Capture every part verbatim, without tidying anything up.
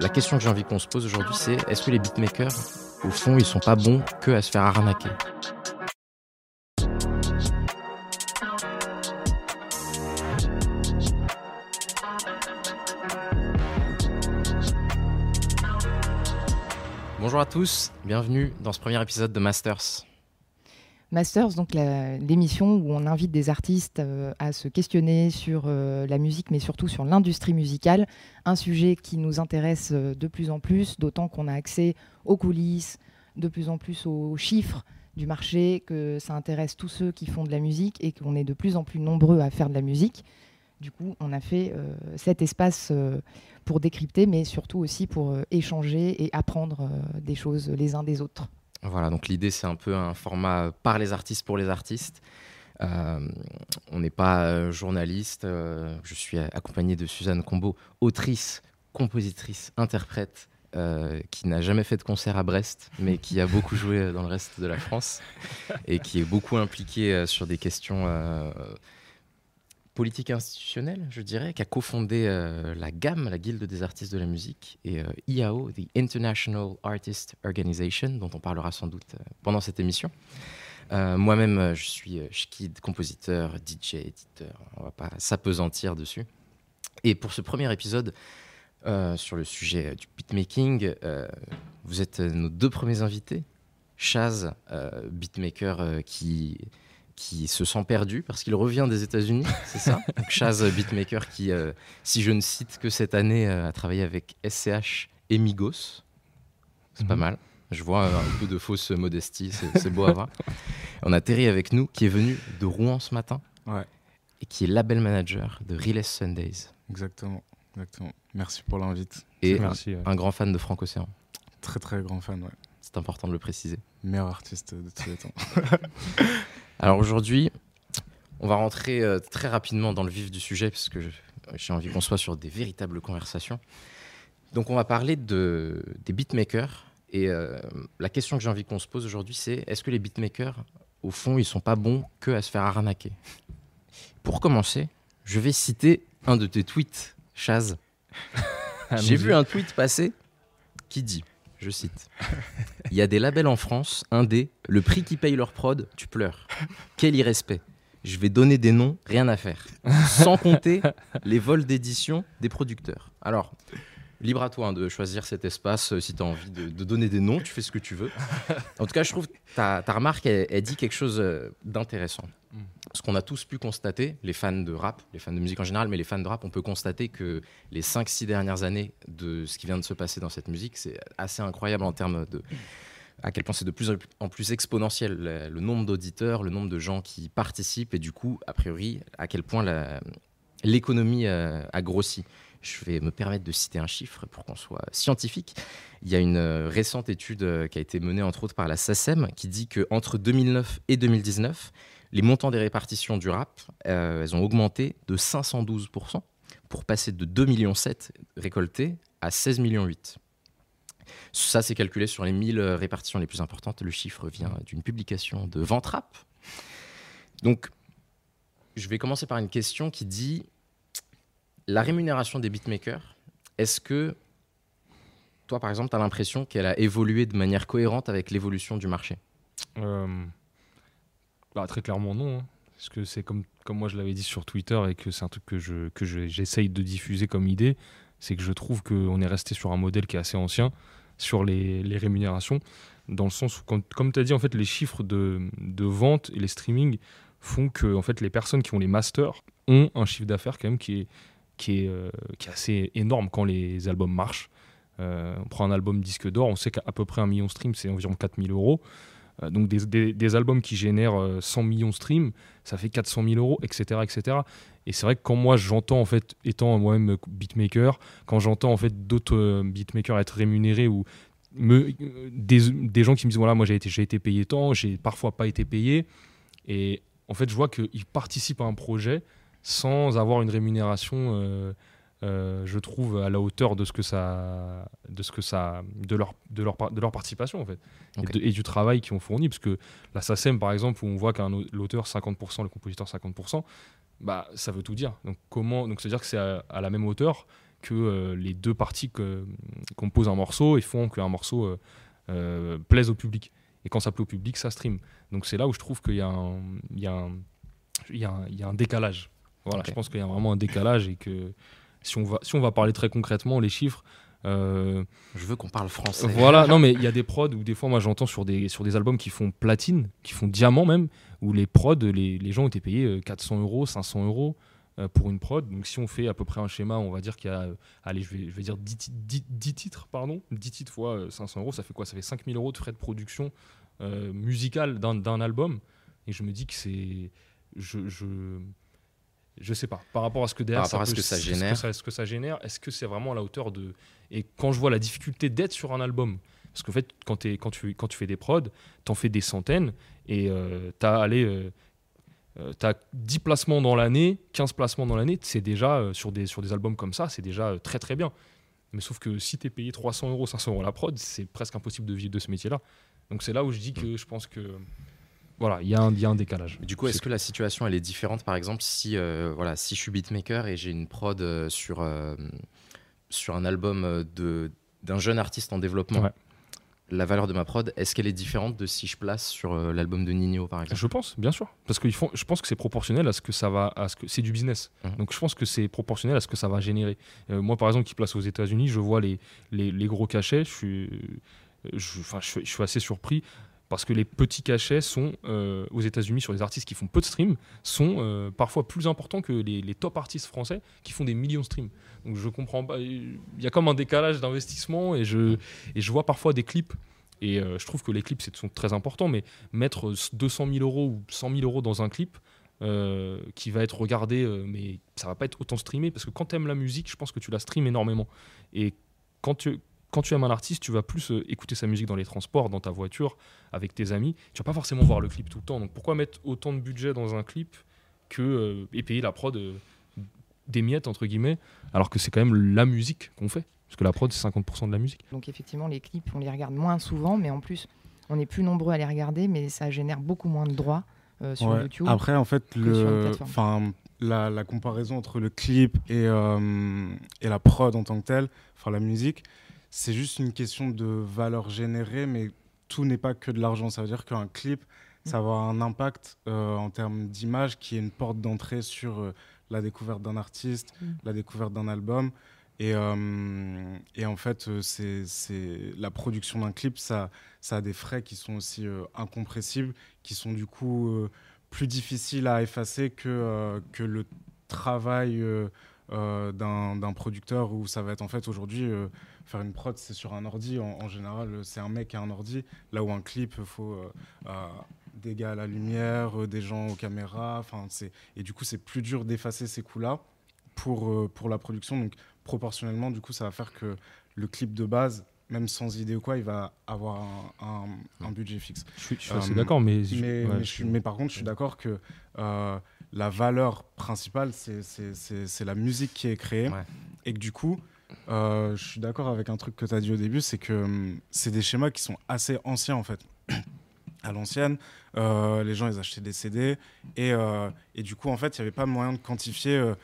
La question que j'ai envie qu'on se pose aujourd'hui, c'est est-ce que les beatmakers, au fond, ils sont pas bons que à se faire arnaquer ? Bonjour à tous, bienvenue dans ce premier épisode de Masters. Masters, donc la, l'émission où on invite des artistes euh, à se questionner sur euh, la musique, mais surtout sur l'industrie musicale. Un sujet qui nous intéresse euh, de plus en plus, d'autant qu'on a accès aux coulisses, de plus en plus aux chiffres du marché, que ça intéresse tous ceux qui font de la musique et qu'on est de plus en plus nombreux à faire de la musique. Du coup, on a fait euh, cet espace euh, pour décrypter, mais surtout aussi pour euh, échanger et apprendre euh, des choses les uns des autres. Voilà, donc l'idée, c'est un peu un format par les artistes, pour les artistes. Euh, on n'est pas journaliste. Euh, je suis accompagné de Suzanne Combo, autrice, compositrice, interprète, euh, qui n'a jamais fait de concert à Brest, mais qui a beaucoup joué dans le reste de la France et qui est beaucoup impliquée euh, sur des questions euh, politiques institutionnelles, je dirais, qui a cofondé euh, la GAM, la Guilde des Artistes de la Musique, et euh, I A O, The International Artist Organization, dont on parlera sans doute euh, pendant cette émission. Euh, moi-même, euh, je suis euh, schkid, compositeur, D J, éditeur, on ne va pas s'apesantir dessus. Et pour ce premier épisode euh, sur le sujet euh, du beatmaking, euh, vous êtes euh, nos deux premiers invités. Chaz, euh, beatmaker euh, qui... qui se sent perdu parce qu'il revient des États-Unis, c'est ça. Donc Chaz, beatmaker qui, euh, si je ne cite que cette année, euh, a travaillé avec S C H et Migos. C'est mmh. pas mal. Je vois euh, un peu de fausse modestie, c'est, c'est beau à voir. On a Thierry avec nous qui est venu de Rouen ce matin, ouais, et qui est label manager de Rilèsundayz. Exactement, exactement. Merci pour l'invite. Et merci, un, ouais. un grand fan de Frank Ocean. Très très grand fan, ouais. C'est important de le préciser. Meilleur artiste de tous les temps. Alors aujourd'hui, on va rentrer euh, très rapidement dans le vif du sujet parce que je, j'ai envie qu'on soit sur des véritables conversations. Donc on va parler de, des beatmakers et euh, la question que j'ai envie qu'on se pose aujourd'hui, c'est est-ce que les beatmakers, au fond, ils sont pas bons que à se faire arnaquer ? Pour commencer, je vais citer un de tes tweets, Chaz. J'ai vu un tweet passer qui dit, je cite, « Il y a des labels en France, indés, le prix qu'ils payent leur prod, tu pleures. Quel irrespect. Je vais donner des noms, rien à faire. Sans compter les vols d'édition des producteurs. » Alors, libre à toi hein, de choisir cet espace. Euh, si tu as envie de, de donner des noms, tu fais ce que tu veux. En tout cas, je trouve que ta, ta remarque, elle, elle dit quelque chose euh, d'intéressant. Ce qu'on a tous pu constater, les fans de rap, les fans de musique en général, mais les fans de rap, on peut constater que les cinq six dernières années de ce qui vient de se passer dans cette musique, c'est assez incroyable en termes de à quel point c'est de plus en plus exponentiel le, le nombre d'auditeurs, le nombre de gens qui participent et du coup, a priori, à quel point la, l'économie a, a grossi. Je vais me permettre de citer un chiffre pour qu'on soit scientifique. Il y a une récente étude qui a été menée entre autres par la SACEM qui dit qu'entre deux mille neuf et deux mille dix-neuf, les montants des répartitions du rap, euh, elles ont augmenté de cinq cent douze pour cent pour passer de deux virgule sept millions récoltés à seize virgule huit millions. Ça, c'est calculé sur les mille répartitions les plus importantes. Le chiffre vient d'une publication de Ventrap. Donc, je vais commencer par une question qui dit « La rémunération des beatmakers, est-ce que, toi par exemple, tu as l'impression qu'elle a évolué de manière cohérente avec l'évolution du marché ?» euh... Bah, très clairement non, hein. Parce que c'est comme, comme moi je l'avais dit sur Twitter et que c'est un truc que, je, que je, j'essaye de diffuser comme idée, c'est que je trouve qu'on est resté sur un modèle qui est assez ancien, sur les, les rémunérations, dans le sens où, comme, comme tu as dit, en fait, les chiffres de, de vente et les streamings font que en fait, les personnes qui ont les masters ont un chiffre d'affaires quand même qui est, qui est, euh, qui est assez énorme quand les albums marchent. Euh, on prend un album disque d'or, on sait qu'à peu près un million de streams, c'est environ quatre mille euros. euh, donc des, des, des albums qui génèrent euh, cent millions de streams, ça fait quatre cent mille euros, et cetera, et cetera. Et c'est vrai que quand moi j'entends, en fait, étant moi-même beatmaker, quand j'entends en fait d'autres euh, beatmakers être rémunérés ou me, des, des gens qui me disent voilà, moi j'ai été, j'ai été payé tant, j'ai parfois pas été payé, et en fait je vois qu'ils participent à un projet sans avoir une rémunération euh, Euh, je trouve à la hauteur de ce que ça, de ce que ça, de leur, de leur, de leur participation en fait, okay. et, de, et du travail qu'ils ont fourni, parce que la SACEM par exemple où on voit qu'un l'auteur cinquante pour cent, le compositeur cinquante pour cent, bah ça veut tout dire. Donc comment, donc c'est à dire que c'est à, à la même hauteur que euh, les deux parties que, composent un morceau et font qu'un morceau euh, euh, plaise au public. Et quand ça plaît au public, ça stream. Donc c'est là où je trouve qu'il y a un, il y a un, il y a un, il y a un décalage. Voilà, okay. Je pense qu'il y a vraiment un décalage et que Si on, va, si on va parler très concrètement, les chiffres... Euh, je veux qu'on parle français. Voilà, non mais il y a des prods où des fois, moi j'entends sur des, sur des albums qui font platine, qui font diamant même, où les prods, les, les gens ont été payés quatre cents euros, cinq cents euros euh, pour une prod. Donc si on fait à peu près un schéma, on va dire qu'il y a, allez, je vais, je vais dire dix titres, pardon, dix titres fois euh, cinq cents euros, ça fait quoi? Ça fait cinq mille euros de frais de production euh, musicale d'un, d'un album. Et je me dis que c'est... Je, je, Je sais pas, par rapport à ce que derrière, ça, ce que ça génère, est-ce que ça génère, est-ce que c'est vraiment à la hauteur de... Et quand je vois la difficulté d'être sur un album, parce qu'en fait, quand, t'es, quand, tu, quand tu fais des prods, t'en fais des centaines, et euh, t'as, allez, euh, euh, t'as dix placements dans l'année, quinze placements dans l'année, c'est déjà, euh, sur, des, sur des albums comme ça, c'est déjà euh, très très bien. Mais sauf que si t'es payé trois cents euros, cinq cents euros la prod, c'est presque impossible de vivre de ce métier-là. Donc c'est là où je dis que je pense que... Voilà, il y, y a un décalage. Du coup, est-ce que la situation elle est différente, par exemple, si, euh, voilà, si je suis beatmaker et j'ai une prod euh, sur, euh, sur un album de, d'un jeune artiste en développement, ouais. La valeur de ma prod, est-ce qu'elle est différente de si je place sur euh, l'album de Ninho, par exemple? Je pense, bien sûr. Parce que ils font, je pense que c'est proportionnel à ce que ça va... À ce que, c'est du business. Mmh. Donc je pense que c'est proportionnel à ce que ça va générer. Euh, moi, par exemple, qui place aux États-Unis, je vois les, les, les gros cachets, je suis, je, je, je suis assez surpris. Parce que les petits cachets sont, euh, aux États-Unis sur les artistes qui font peu de streams, sont euh, parfois plus importants que les, les top artistes français qui font des millions de streams. Donc je comprends pas. Il y a comme un décalage d'investissement et je, et je vois parfois des clips. Et euh, je trouve que les clips sont très importants, mais mettre deux cent mille euros ou cent mille euros dans un clip euh, qui va être regardé, euh, mais ça va pas être autant streamé. Parce que quand tu aimes la musique, je pense que tu la streams énormément. Et quand tu. Quand tu aimes un artiste, tu vas plus euh, écouter sa musique dans les transports, dans ta voiture, avec tes amis. Tu vas pas forcément voir le clip tout le temps. Donc pourquoi mettre autant de budget dans un clip que, euh, et payer la prod euh, des miettes, entre guillemets, alors que c'est quand même la musique qu'on fait. Parce que la prod, c'est cinquante pour cent de la musique. Donc effectivement, les clips, on les regarde moins souvent, mais en plus, on est plus nombreux à les regarder, mais ça génère beaucoup moins de droits euh, sur ouais. YouTube. Après, en fait, le... enfin, la, la comparaison entre le clip et, euh, et la prod en tant que telle, enfin la musique... C'est juste une question de valeur générée, mais tout n'est pas que de l'argent. Ça veut dire qu'un clip, ça va avoir un impact euh, en termes d'image qui est une porte d'entrée sur euh, la découverte d'un artiste, mmh. la découverte d'un album. Et, euh, et en fait, euh, c'est, c'est la production d'un clip, ça, ça a des frais qui sont aussi euh, incompressibles, qui sont du coup euh, plus difficiles à effacer que, euh, que le travail... Euh, Euh, d'un, d'un producteur où ça va être en fait aujourd'hui euh, faire une prod c'est sur un ordi en, en général c'est un mec et un ordi là où un clip il faut euh, euh, des gars à la lumière euh, des gens aux caméras enfin c'est et du coup c'est plus dur d'effacer ces coups là pour euh, pour la production donc proportionnellement du coup ça va faire que le clip de base même sans idée ou quoi, il va avoir un, un, un budget fixe. Je suis, je suis assez euh, d'accord, mais... Je, mais, ouais, mais, je suis, mais par contre, je suis d'accord que euh, la valeur principale, c'est, c'est, c'est, c'est la musique qui est créée. Ouais. Et que du coup, euh, je suis d'accord avec un truc que tu as dit au début, c'est que hum, c'est des schémas qui sont assez anciens, en fait. À l'ancienne, euh, les gens, ils achetaient des C D. Et, euh, et du coup, en fait, il n'y avait pas moyen de quantifier euh,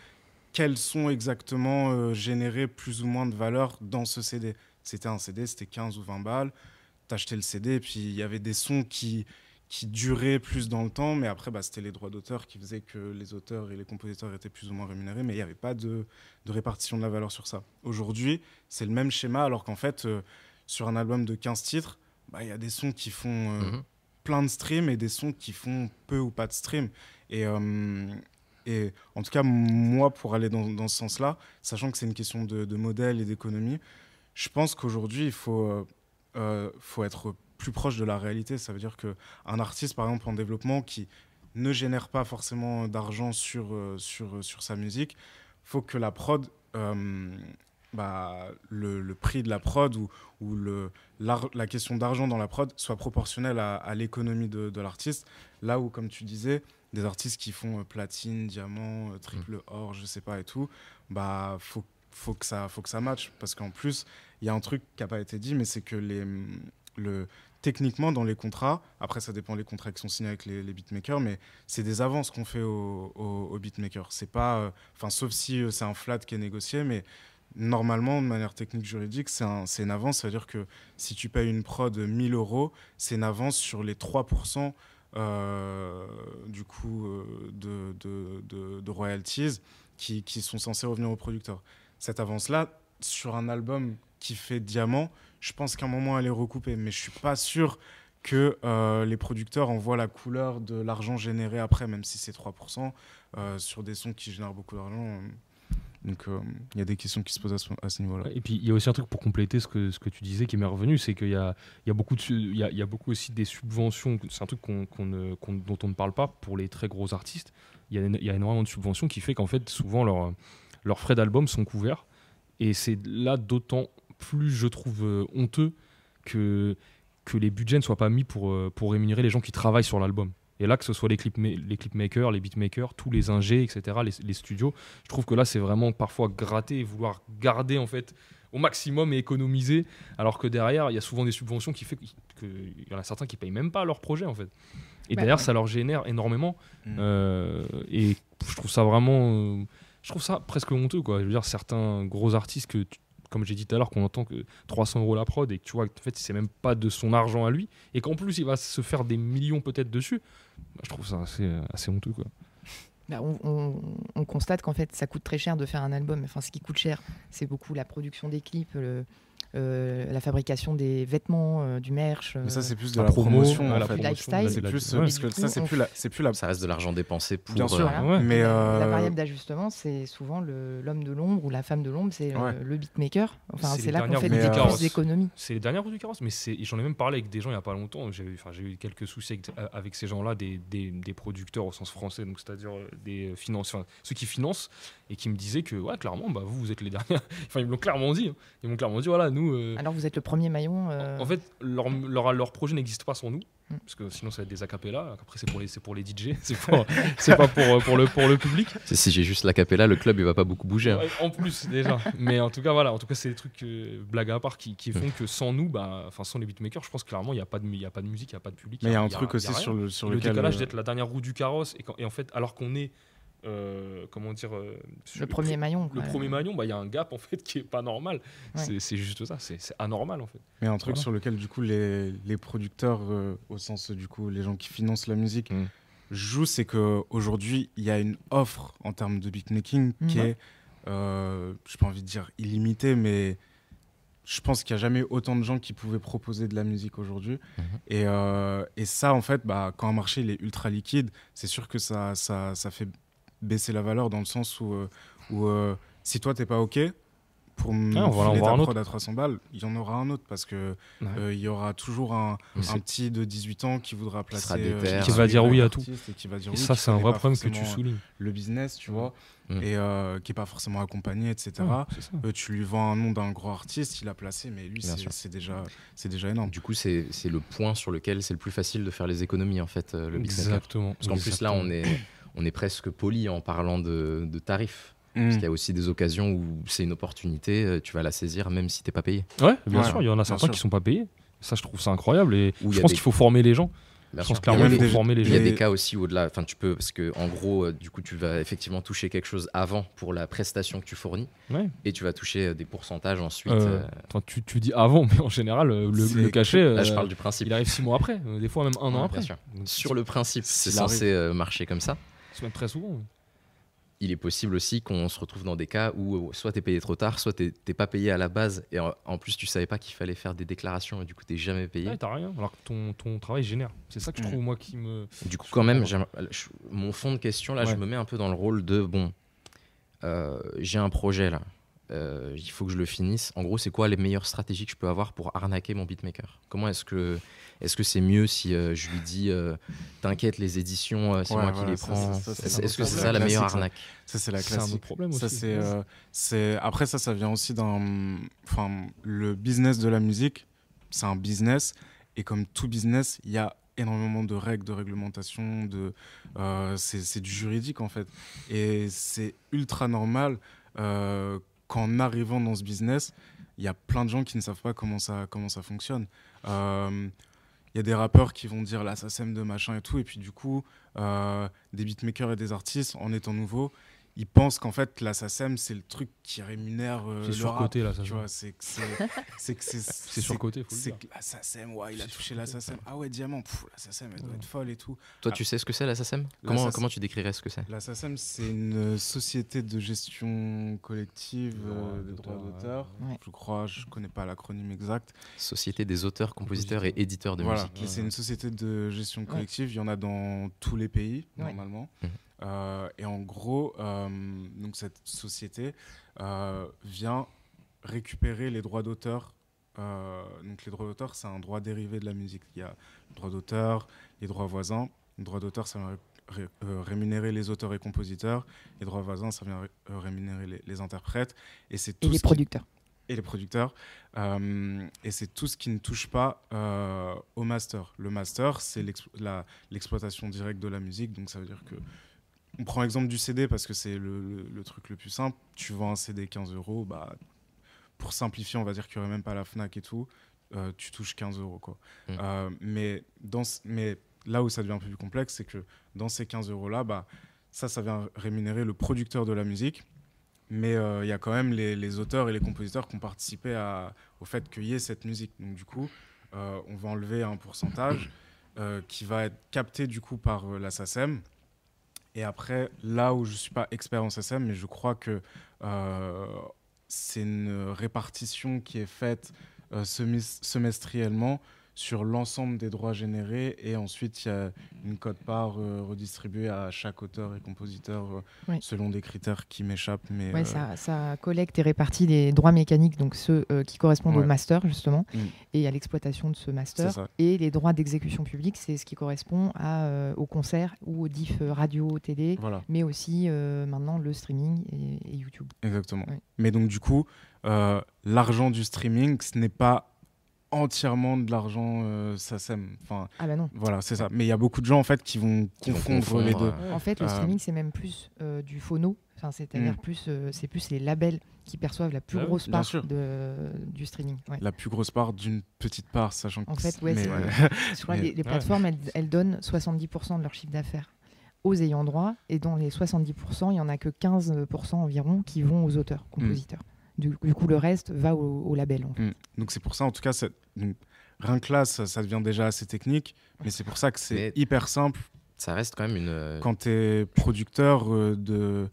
quels sons exactement euh, généraient plus ou moins de valeur dans ce C D. C'était un C D, c'était quinze ou vingt balles. T'achetais le C D, et puis il y avait des sons qui, qui duraient plus dans le temps. Mais après, bah, c'était les droits d'auteur qui faisaient que les auteurs et les compositeurs étaient plus ou moins rémunérés. Mais il n'y avait pas de, de répartition de la valeur sur ça. Aujourd'hui, c'est le même schéma, alors qu'en fait, euh, sur un album de quinze titres, bah, y a des sons qui font euh, mm-hmm. plein de streams et des sons qui font peu ou pas de streams. Et, euh, et en tout cas, moi, pour aller dans, dans ce sens-là, sachant que c'est une question de, de modèle et d'économie, je pense qu'aujourd'hui, il faut, euh, faut être plus proche de la réalité. Ça veut dire qu'un artiste, par exemple, en développement, qui ne génère pas forcément d'argent sur, euh, sur, euh, sur sa musique, faut que la prod, euh, bah, le, le prix de la prod ou, ou le, la, la question d'argent dans la prod soit proportionnelle à, à l'économie de, de l'artiste. Là où, comme tu disais, des artistes qui font euh, platine, diamant, euh, triple or, je sais pas et tout, bah, faut, faut que ça, faut que ça matche. Parce qu'en plus, il y a un truc qui n'a pas été dit, mais c'est que les... Le, techniquement, dans les contrats, après ça dépend des contrats qui sont signés avec les, les beatmakers, mais c'est des avances qu'on fait aux, aux, aux beatmakers. C'est pas, enfin, euh, sauf si euh, c'est un flat qui est négocié, mais normalement, de manière technique juridique, c'est un, c'est une avance. C'est-à-dire que si tu payes une prod mille euros, c'est une avance sur les trois pour cent euh, du coup euh, de, de, de, de royalties qui, qui sont censés revenir aux producteurs. Cette avance-là, sur un album qui fait diamant, je pense qu'à un moment, elle est recoupée. Mais je ne suis pas sûr que euh, les producteurs envoient la couleur de l'argent généré après, même si c'est trois pour cent, euh, sur des sons qui génèrent beaucoup d'argent. Donc, il euh, y a des questions qui se posent à ce, à ce niveau-là. Et puis, il y a aussi un truc pour compléter ce que, ce que tu disais qui m'est revenu, c'est qu'il y a, y a beaucoup de, y a, y a beaucoup aussi des subventions. C'est un truc qu'on, qu'on, qu'on, dont on ne parle pas pour les très gros artistes. Il y, y a énormément de subventions qui fait qu'en fait, souvent, leurs leur frais d'album sont couverts. Et c'est là d'autant plus, je trouve, euh, honteux que, que les budgets ne soient pas mis pour, euh, pour rémunérer les gens qui travaillent sur l'album. Et là, que ce soit les clipmakers, les beatmakers, tous les ingés, et cetera, les, les studios, je trouve que là, c'est vraiment parfois gratter et vouloir garder en fait, au maximum et économiser, alors que derrière, il y a souvent des subventions qui font qu'il y en a certains qui ne payent même pas leur projet. En fait. Et bah, derrière, ouais. Ça leur génère énormément. Mmh. Euh, et je trouve ça vraiment... Euh, je trouve ça presque honteux, quoi. Je veux dire, certains gros artistes que... Tu, comme j'ai dit tout à l'heure, qu'on entend que trois cents euros la prod et que tu vois, en fait, c'est même pas de son argent à lui et qu'en plus, il va se faire des millions peut-être dessus, bah, je trouve ça assez, assez honteux, quoi. Bah, on, on, on constate qu'en fait, ça coûte très cher de faire un album. Enfin, ce qui coûte cher, c'est beaucoup la production des clips, le, euh, la fabrication des vêtements, euh, du merch. Euh, Mais ça, c'est plus de la, la promotion, promotion, en fait. Du lifestyle. C'est plus, ouais, parce que ça, c'est plus la, c'est plus la... Ça reste de l'argent dépensé pour... Bien sûr, euh... ouais. Mais euh... la variable d'ajustement, c'est souvent le, l'homme de l'ombre ou la femme de l'ombre, c'est ouais. le, le beatmaker. Enfin, c'est, c'est là qu'on fait des euh... économies. C'est les dernières roues du carrosse. Mais c'est... j'en ai même parlé avec des gens il n'y a pas longtemps. J'ai eu, j'ai eu quelques soucis avec, avec ces gens-là, des, des, des producteurs au sens français, donc c'est-à-dire... des finances, enfin, ceux qui financent et qui me disaient que ouais, clairement bah, vous vous êtes les derniers, enfin ils me l'ont clairement dit, hein. Ils m'ont clairement dit voilà nous euh... alors vous êtes le premier maillon euh... en, en fait leur, leur, leur projet n'existe pas sans nous, mm. parce que sinon ça va être des acapellas. Après c'est pour les, c'est pour les D J, c'est, pour, c'est pas pour, pour, le, pour le public. C'est, si j'ai juste l'acapella, le club il va pas beaucoup bouger, hein. En plus déjà, mais en tout cas voilà, en tout cas c'est des trucs euh, blague à part qui, qui font que sans nous, bah, sans les beatmakers, je pense clairement il n'y a, a pas de musique, il n'y a pas de public. Mais il y a un truc aussi sur le, sur le décalage euh... d'être la dernière roue du carrosse et, quand, et en fait alors qu'on est Euh, comment dire euh, le premier maillon, le premier maillon, bah il y a un gap en fait qui est pas normal. Ouais. C'est, c'est juste ça, c'est, c'est anormal en fait. Mais un truc voilà. sur lequel du coup les, les producteurs, euh, au sens du coup les gens qui financent la musique, mmh. jouent, c'est que aujourd'hui il y a une offre en termes de beatmaking mmh. qui ouais. est, euh, j'ai pas envie de dire illimitée, mais je pense qu'il y a jamais autant de gens qui pouvaient proposer de la musique aujourd'hui. Mmh. Et, euh, et ça en fait, bah quand un marché il est ultra liquide, c'est sûr que ça ça ça fait baisser la valeur dans le sens où, euh, où euh, si toi t'es pas ok pour me ah, filer ta prod à trois cents balles, il y en aura un autre, parce que il ouais. euh, y aura toujours un, un petit de dix-huit ans qui voudra placer euh, qui va dire oui à tout et, qui va dire et oui, ça c'est un vrai problème que tu soulignes, le business tu vois, mmh. et euh, qui est pas forcément accompagné, etc. mmh, euh, tu lui vends un nom d'un gros artiste, il a placé, mais lui c'est, c'est déjà c'est déjà énorme. Du coup c'est c'est le point sur lequel c'est le plus facile de faire les économies en fait, euh, le business. Exactement. Parce qu'en plus là on est on est presque poli en parlant de, de tarifs. Mmh. Parce qu'il y a aussi des occasions où c'est une opportunité, tu vas la saisir même si t'es pas payé. Ouais, bien ouais, sûr, il y en a certains sûr. qui sont pas payés. Ça, je trouve ça incroyable. Et où je pense des... qu'il faut former les gens. Bien je pense clairement qu'il faut des... former les gens. Il y a des cas aussi au-delà, enfin, tu peux, parce que en gros, euh, du coup, tu vas effectivement toucher quelque chose avant pour la prestation que tu fournis, ouais. et tu vas toucher euh, des pourcentages ensuite. Euh, euh... Tu, tu dis avant, mais en général, euh, le, le cachet. Euh, Là, je parle du principe. Il arrive six mois après, euh, des fois même un ouais, an après. Donc, sur le principe, c'est censé euh, marcher comme ça. Même très souvent. Oui. Il est possible aussi qu'on se retrouve dans des cas où soit t'es payé trop tard, soit t'es, t'es pas payé à la base, et en, en plus tu savais pas qu'il fallait faire des déclarations et du coup t'es jamais payé. Ah, t'as rien, alors que ton, ton travail génère. C'est ça que je trouve, mmh. moi, qui me... Du coup, quand même, je, mon fond de question, là, ouais. je me mets un peu dans le rôle de, bon, euh, j'ai un projet, là, euh, il faut que je le finisse. En gros, c'est quoi les meilleures stratégies que je peux avoir pour arnaquer mon beatmaker? Comment est-ce que est-ce que c'est mieux si euh, je lui dis euh, t'inquiète, les éditions, euh, c'est ouais, moi voilà, qui les prends? Est-ce que c'est ça la meilleure arnaque? Ça, c'est la classique. C'est un autre problème aussi. Ça, c'est, euh, c'est... Après, ça, ça vient aussi d'un... Enfin, le business de la musique, c'est un business. Et comme tout business, il y a énormément de règles, de réglementations, de, euh, c'est, c'est du juridique en fait. Et c'est ultra normal euh, qu'en arrivant dans ce business, il y a plein de gens qui ne savent pas comment ça, comment ça fonctionne. Il euh, y a des rappeurs qui vont dire la SACEM de machin et tout, et puis du coup, euh, des beatmakers et des artistes, en étant nouveaux, ils pensent qu'en fait la SACEM c'est le truc qui rémunère euh, c'est surcoté la SACEM, c'est c'est surcoté, faut le dire. La SACEM, ouais, il a touché la SACEM, ah ouais, diamant, pff, la SACEM elle doit être folle et tout. Toi, ah, tu sais ce que c'est la SACEM? Comment comment tu décrirais ce que c'est? La SACEM, c'est une société de gestion collective euh, des droits d'auteur, ouais. Je crois, je connais pas l'acronyme exact. Société des auteurs, compositeurs et éditeurs de voilà. musique. Voilà, c'est une société de gestion collective, ouais. Il y en a dans tous les pays ouais. normalement. Mmh. Euh, et en gros, euh, donc cette société euh, vient récupérer les droits d'auteur. Euh, donc les droits d'auteur, c'est un droit dérivé de la musique. Il y a le droit d'auteur, les droits voisins. Les droits d'auteur, ça vient ré- ré- rémunérer les auteurs et compositeurs. Les droits voisins, ça vient ré- rémunérer les, les interprètes. Et, c'est tout et les ce producteurs. Qui... Et les producteurs. Euh, et c'est tout ce qui ne touche pas euh, au master. Le master, c'est l'explo- la, l'exploitation directe de la musique. Donc ça veut dire que... On prend l'exemple du C D parce que c'est le, le, le truc le plus simple. Tu vends un C D quinze euros, bah, pour simplifier, on va dire qu'il n'y aurait même pas la FNAC et tout, euh, tu touches quinze euros. Quoi. Mmh. Euh, mais, dans, mais là où ça devient un peu plus complexe, c'est que dans ces quinze euros-là, bah, ça, ça vient rémunérer le producteur de la musique. Mais il euh, y a quand même les, les auteurs et les compositeurs qui ont participé à, au fait qu'il y ait cette musique. Donc du coup, euh, on va enlever un pourcentage euh, qui va être capté du coup, par euh, la SACEM. Et après, là où je ne suis pas expert en SACEM, mais je crois que euh, c'est une répartition qui est faite euh, semis- semestriellement sur l'ensemble des droits générés. Et ensuite, il y a une quote-part euh, redistribuée à chaque auteur et compositeur euh, oui. selon des critères qui m'échappent. Mais, ouais, euh... ça, ça collecte et répartit des droits mécaniques, donc ceux euh, qui correspondent ouais. au master, justement, mmh. et à l'exploitation de ce master. Et les droits d'exécution publique, c'est ce qui correspond à, euh, aux concerts ou aux diffs euh, radio, télé, voilà. mais aussi euh, maintenant le streaming et, et YouTube. Exactement. Ouais. Mais donc, du coup, euh, l'argent du streaming, ce n'est pas entièrement de l'argent euh, SACEM. Enfin, ah bah non. Voilà, c'est ça. Mais il y a beaucoup de gens en fait qui vont qui confondre, confondre les deux. En fait, le euh... streaming c'est même plus euh, du phono. Enfin, c'est-à-dire mmh. plus, euh, c'est plus les labels qui perçoivent la plus ah grosse oui, part de, euh, du streaming. Ouais. La plus grosse part d'une petite part, sachant que. En fait, ouais, mais c'est... Ouais. Je crois mais... les, les plateformes, elles, elles donnent soixante-dix pour cent de leur chiffre d'affaires aux ayants droit, et dans les soixante-dix pour cent, il y en a que quinze pour cent environ qui vont aux auteurs, compositeurs. Mmh. Du, du coup, le reste va au, au label. En fait. mmh. Donc, c'est pour ça, en tout cas, c'est, donc, rien que là, ça, ça devient déjà assez technique, mais c'est pour ça que c'est mais hyper simple. Ça reste quand même une. Quand t'es producteur, euh, de...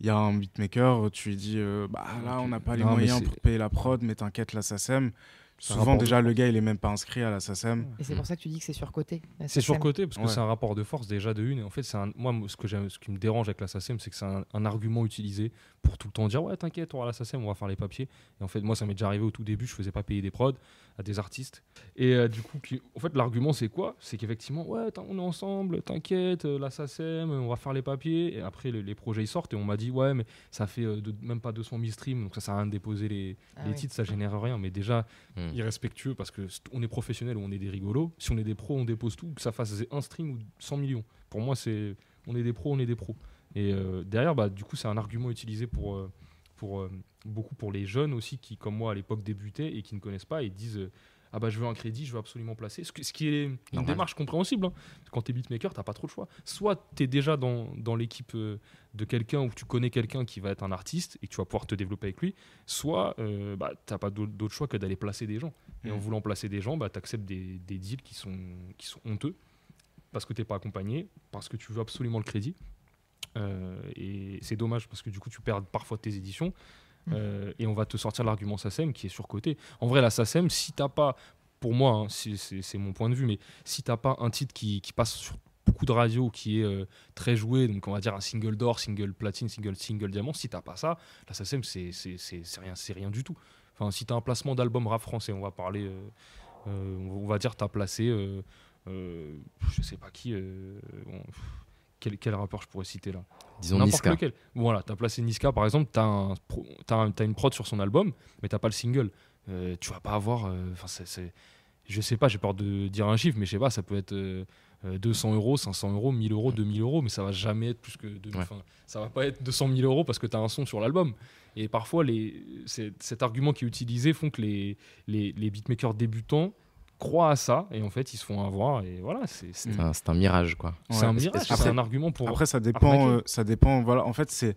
il y a un beatmaker, tu lui dis euh, bah, là, on n'a pas les non, moyens pour payer la prod, mais t'inquiète, la SACEM. Souvent, rapport... déjà, le gars, il n'est même pas inscrit à la SACEM. Et c'est pour ça que tu dis que c'est surcoté. C'est surcoté parce que ouais. c'est un rapport de force déjà de une. Et en fait, c'est un... moi, ce, que j'aime, ce qui me dérange avec la SACEM, c'est que c'est un, un argument utilisé pour tout le temps dire « Ouais, t'inquiète, on aura la SACEM, on va faire les papiers. » Et en fait, moi, ça m'est déjà arrivé au tout début, je ne faisais pas payer des prods à des artistes. Et euh, du coup, qui... en fait, l'argument, c'est quoi? C'est qu'effectivement, « Ouais, on est ensemble, t'inquiète, euh, la SACEM, on va faire les papiers. » Et après, le, les projets, ils sortent et on m'a dit « Ouais, mais ça fait euh, de, même pas deux cent mille streams, donc ça sert à rien de déposer les, ah les oui. titres, ça génère rien. » Mais déjà mmh. irrespectueux parce que st- on est professionnel ou on est des rigolos. Si on est des pros, on dépose tout, que ça fasse un stream ou cent millions. Pour moi, c'est on est des pros, on est des pros. Et euh, derrière, bah, du coup, c'est un argument utilisé pour, euh, pour euh, beaucoup pour les jeunes aussi qui, comme moi à l'époque, débutaient et qui ne connaissent pas et disent euh, ah bah je veux un crédit, je veux absolument placer. Ce, que, ce qui est une normal. Démarche compréhensible. Hein. Quand t'es beatmaker, t'as pas trop de choix. Soit t'es déjà dans, dans l'équipe euh, de quelqu'un où tu connais quelqu'un qui va être un artiste et que tu vas pouvoir te développer avec lui, soit euh, bah, t'as pas d'autre choix que d'aller placer des gens. Et mmh. en voulant placer des gens, bah, t'acceptes des, des deals qui sont, qui sont honteux parce que t'es pas accompagné, parce que tu veux absolument le crédit. Euh, et c'est dommage parce que du coup, tu perds parfois tes éditions. Euh, et on va te sortir l'argument SACEM qui est surcoté. En vrai, la SACEM, si t'as pas, pour moi, hein, c'est, c'est, c'est mon point de vue, mais si t'as pas un titre qui, qui passe sur beaucoup de radios qui est euh, très joué, donc on va dire un single d'or, single platine, single single diamant. Si t'as pas ça, la SACEM c'est rien, c'est rien du tout. Enfin, si t'as un placement d'album rap français, on va parler, euh, euh, on va dire t'as placé, euh, euh, je sais pas qui, euh, on, quel, quel rappeur je pourrais citer là. Disons Niska. Lequel. Voilà, t'as placé Niska par exemple, t'as un, un, une prod sur son album, mais t'as pas le single. Euh, tu vas pas avoir, enfin euh, c'est, je sais pas, j'ai peur de dire un chiffre, mais je sais pas, ça peut être euh, deux cents euros, cinq cents euros, mille euros, deux mille euros, mais ça va jamais être plus que deux mille, ouais. Ça va pas être deux cent mille euros parce que tu as un son sur l'album. Et parfois, les, cet argument qui est utilisé font que les, les, les beatmakers débutants croient à ça et en fait, ils se font avoir. Et voilà, c'est un, un mirage, quoi. C'est ouais, un mirage, c'est un argument pour. Après, ça dépend. Euh, ça dépend voilà, en fait, c'est.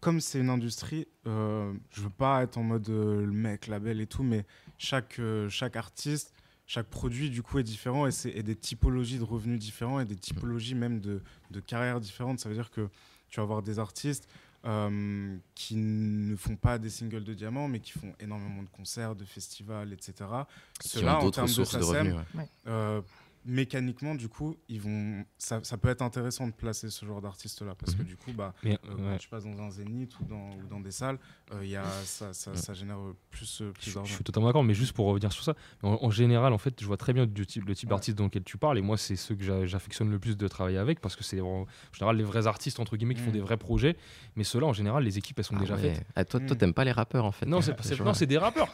Comme c'est une industrie, euh, je veux pas être en mode euh, le mec, label et tout, mais chaque, euh, chaque artiste. Chaque produit, du coup, est différent et c'est des typologies de revenus différents et des typologies même de, de carrières différentes. Ça veut dire que tu vas avoir des artistes euh, qui ne font pas des singles de diamants, mais qui font énormément de concerts, de festivals, et cetera. Ceux-là, en termes de SACEM, euh, mécaniquement, du coup, ils vont... ça, ça peut être intéressant de placer ce genre d'artistes-là parce que, du coup, bah, euh, quand tu passes dans un zénith ou dans, ou dans des salles, Euh, y a, ça, ça, ça génère plus, plus d'argent. Je suis totalement d'accord, mais juste pour revenir sur ça, en, en général, en fait, je vois très bien du type, le type ouais. d'artiste dans lequel tu parles, et moi, c'est ceux que j'affectionne le plus de travailler avec, parce que c'est en général les vrais artistes, entre guillemets, qui mmh. font des vrais projets, mais ceux-là, en général, les équipes, elles sont ah, déjà faites. Ah, toi, mmh. toi, t'aimes pas les rappeurs, en fait. Non, c'est des rappeurs.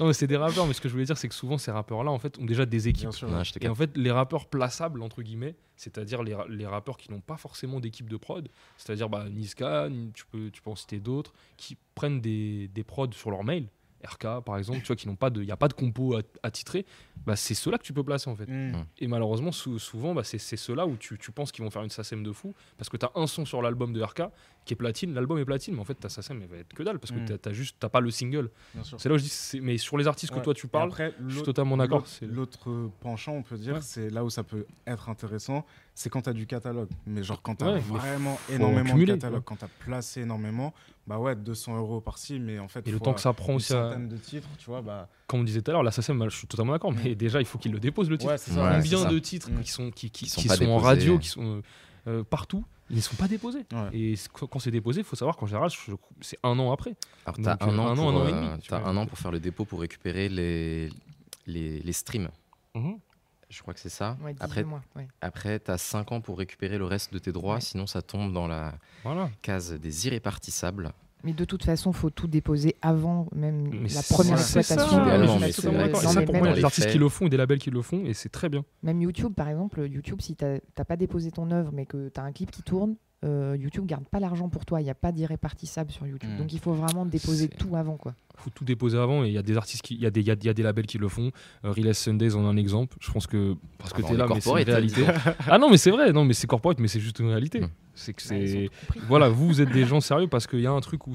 Non, c'est des rappeurs, mais ce que je voulais dire, c'est que souvent, ces rappeurs-là, en fait, ont déjà des équipes. Sûr, ouais. Et en fait, les rappeurs plaçables, entre guillemets, c'est-à-dire les, ra les rappeurs qui n'ont pas forcément d'équipe de prod, c'est-à-dire bah, Niska, tu peux, tu peux en citer d'autres, qui prennent des, des prods sur leur mail, R K par exemple, tu vois, qui n'ont pas de, il n'y a pas de compo à titrer, bah, c'est ceux-là que tu peux placer en fait. Mmh. Et malheureusement, sou souvent, bah, c'est ceux-là où tu, tu penses qu'ils vont faire une SACEM de fou, parce que tu as un son sur l'album de R K qui est platine, l'album est platine, mais en fait ta SACEM elle va être que dalle, parce que mmh. tu as juste, t'as pas le single. C'est là où je dis, mais sur les artistes ouais. que toi tu parles, après, je suis totalement d'accord. L'autre penchant, on peut dire, ouais. c'est là où ça peut être intéressant, c'est quand tu as du catalogue, mais genre quand tu as ouais, vraiment énormément cumuler, de catalogue, ouais. quand tu as placé énormément, bah ouais, deux cents euros par-ci, mais en fait, et le temps que ça prend aussi à... de titres, tu vois, bah... Comme on disait tout à l'heure, la SACEM, je suis totalement d'accord, mais déjà, il faut qu'il le dépose, le titre. Ouais, ça, ouais, combien de ça. titres mmh. qui sont, qui, qui, qui sont, qui sont en radio, qui sont euh, partout, ils ne sont pas déposés. Ouais. Et quand c'est déposé, il faut savoir qu'en général, c'est un an après. Alors, tu as un an, un an, un an et demi. Tu as un an pour faire le dépôt, pour récupérer les, les, les streams. Mmh. Je crois que c'est ça. Ouais, après, ouais. après tu as cinq ans pour récupérer le reste de tes droits, ouais. sinon ça tombe dans la voilà. case des irrépartissables. Mais de toute façon, il faut tout déposer avant même mais la première exploitation. C'est pour moi, les artistes qui le font et des labels qui le font, et c'est très bien. Même YouTube, par exemple, YouTube, si tu n'as pas déposé ton œuvre, mais que tu as un clip qui tourne, Euh, YouTube garde pas l'argent pour toi, il n'y a pas d'irrépartissable sur YouTube. Mmh. Donc il faut vraiment déposer tout avant, quoi. Il faut tout déposer avant, et il y a des artistes qui, il y a des, il y, y a des labels qui le font. Euh, Rilèsundayz en un exemple. Je pense que parce que ah, t'es là, mais c'est une réalité. Ah non, mais c'est vrai, non, mais c'est corporate, mais c'est juste une réalité. Mmh. C'est que c'est, ah, voilà, vous, vous êtes des gens sérieux parce qu'il y a un truc où.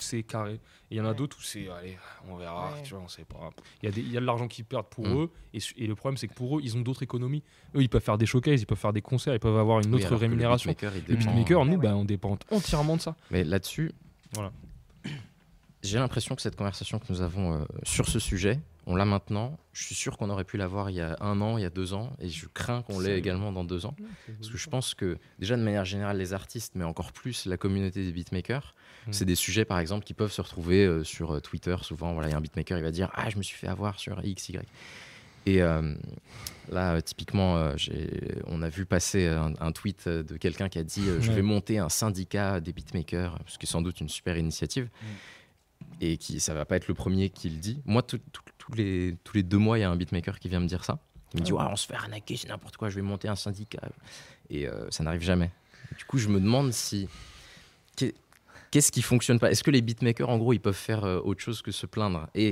C'est carré. Il y en a ouais. d'autres où c'est, allez, on verra, ouais. tu vois, on sait pas. Il y, y a de l'argent qu'ils perdent pour mmh. eux, et, et le problème, c'est que pour eux, ils ont d'autres économies. Eux, ils peuvent faire des showcases, ils peuvent faire des concerts, ils peuvent avoir une oui, autre rémunération. Le beatmaker, nous, ouais. bah, on dépend entièrement de ça. Mais là-dessus, voilà. j'ai l'impression que cette conversation que nous avons euh, sur ce sujet, on l'a maintenant. Je suis sûr qu'on aurait pu l'avoir il y a un an, il y a deux ans, et je crains qu'on l'ait également dans deux ans. Ouais, parce que je pense que, déjà, de manière générale, les artistes, mais encore plus la communauté des beatmakers, c'est des sujets, par exemple, qui peuvent se retrouver euh, sur euh, Twitter. Souvent, voilà, il y a un beatmaker, il va dire « Ah, je me suis fait avoir sur X, Y ». Et euh, là, euh, typiquement, euh, on a vu passer un, un tweet de quelqu'un qui a dit euh, « Je vais monter un syndicat des beatmakers », ce qui est sans doute une super initiative. Mm. Et qui, ça ne va pas être le premier qui le dit. Moi, tout, tout, tout les, tous les deux mois, il y a un beatmaker qui vient me dire ça. Il me dit oh, « On se fait arnaquer, c'est n'importe quoi, je vais monter un syndicat. » Et euh, ça n'arrive jamais. Du coup, je me demande si... Qu'est-ce qui fonctionne pas? Est-ce que les beatmakers, en gros, ils peuvent faire euh, autre chose que se plaindre? Et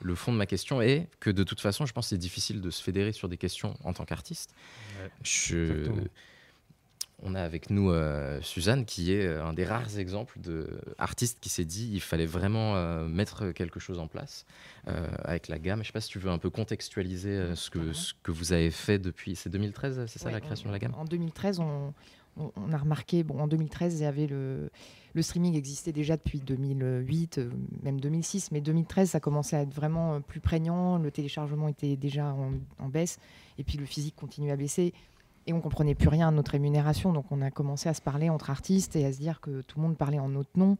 le fond de ma question est que de toute façon, je pense que c'est difficile de se fédérer sur des questions en tant qu'artiste. Ouais, je... On a avec nous euh, Suzanne, qui est un des rares exemples d'artiste qui s'est dit qu'il fallait vraiment euh, mettre quelque chose en place euh, avec la gamme. Je ne sais pas si tu veux un peu contextualiser euh, ce, que, ce que vous avez fait depuis... C'est deux mille treize, c'est ça, ouais, la création on, de la gamme? En deux mille treize, on... On a remarqué, bon, en deux mille treize, il y avait le, le streaming existait déjà depuis deux mille huit, même deux mille six, mais deux mille treize, ça commençait à être vraiment plus prégnant. Le téléchargement était déjà en, en baisse, et puis le physique continuait à baisser, et on ne comprenait plus rien à notre rémunération. Donc on a commencé à se parler entre artistes et à se dire que tout le monde parlait en notre nom,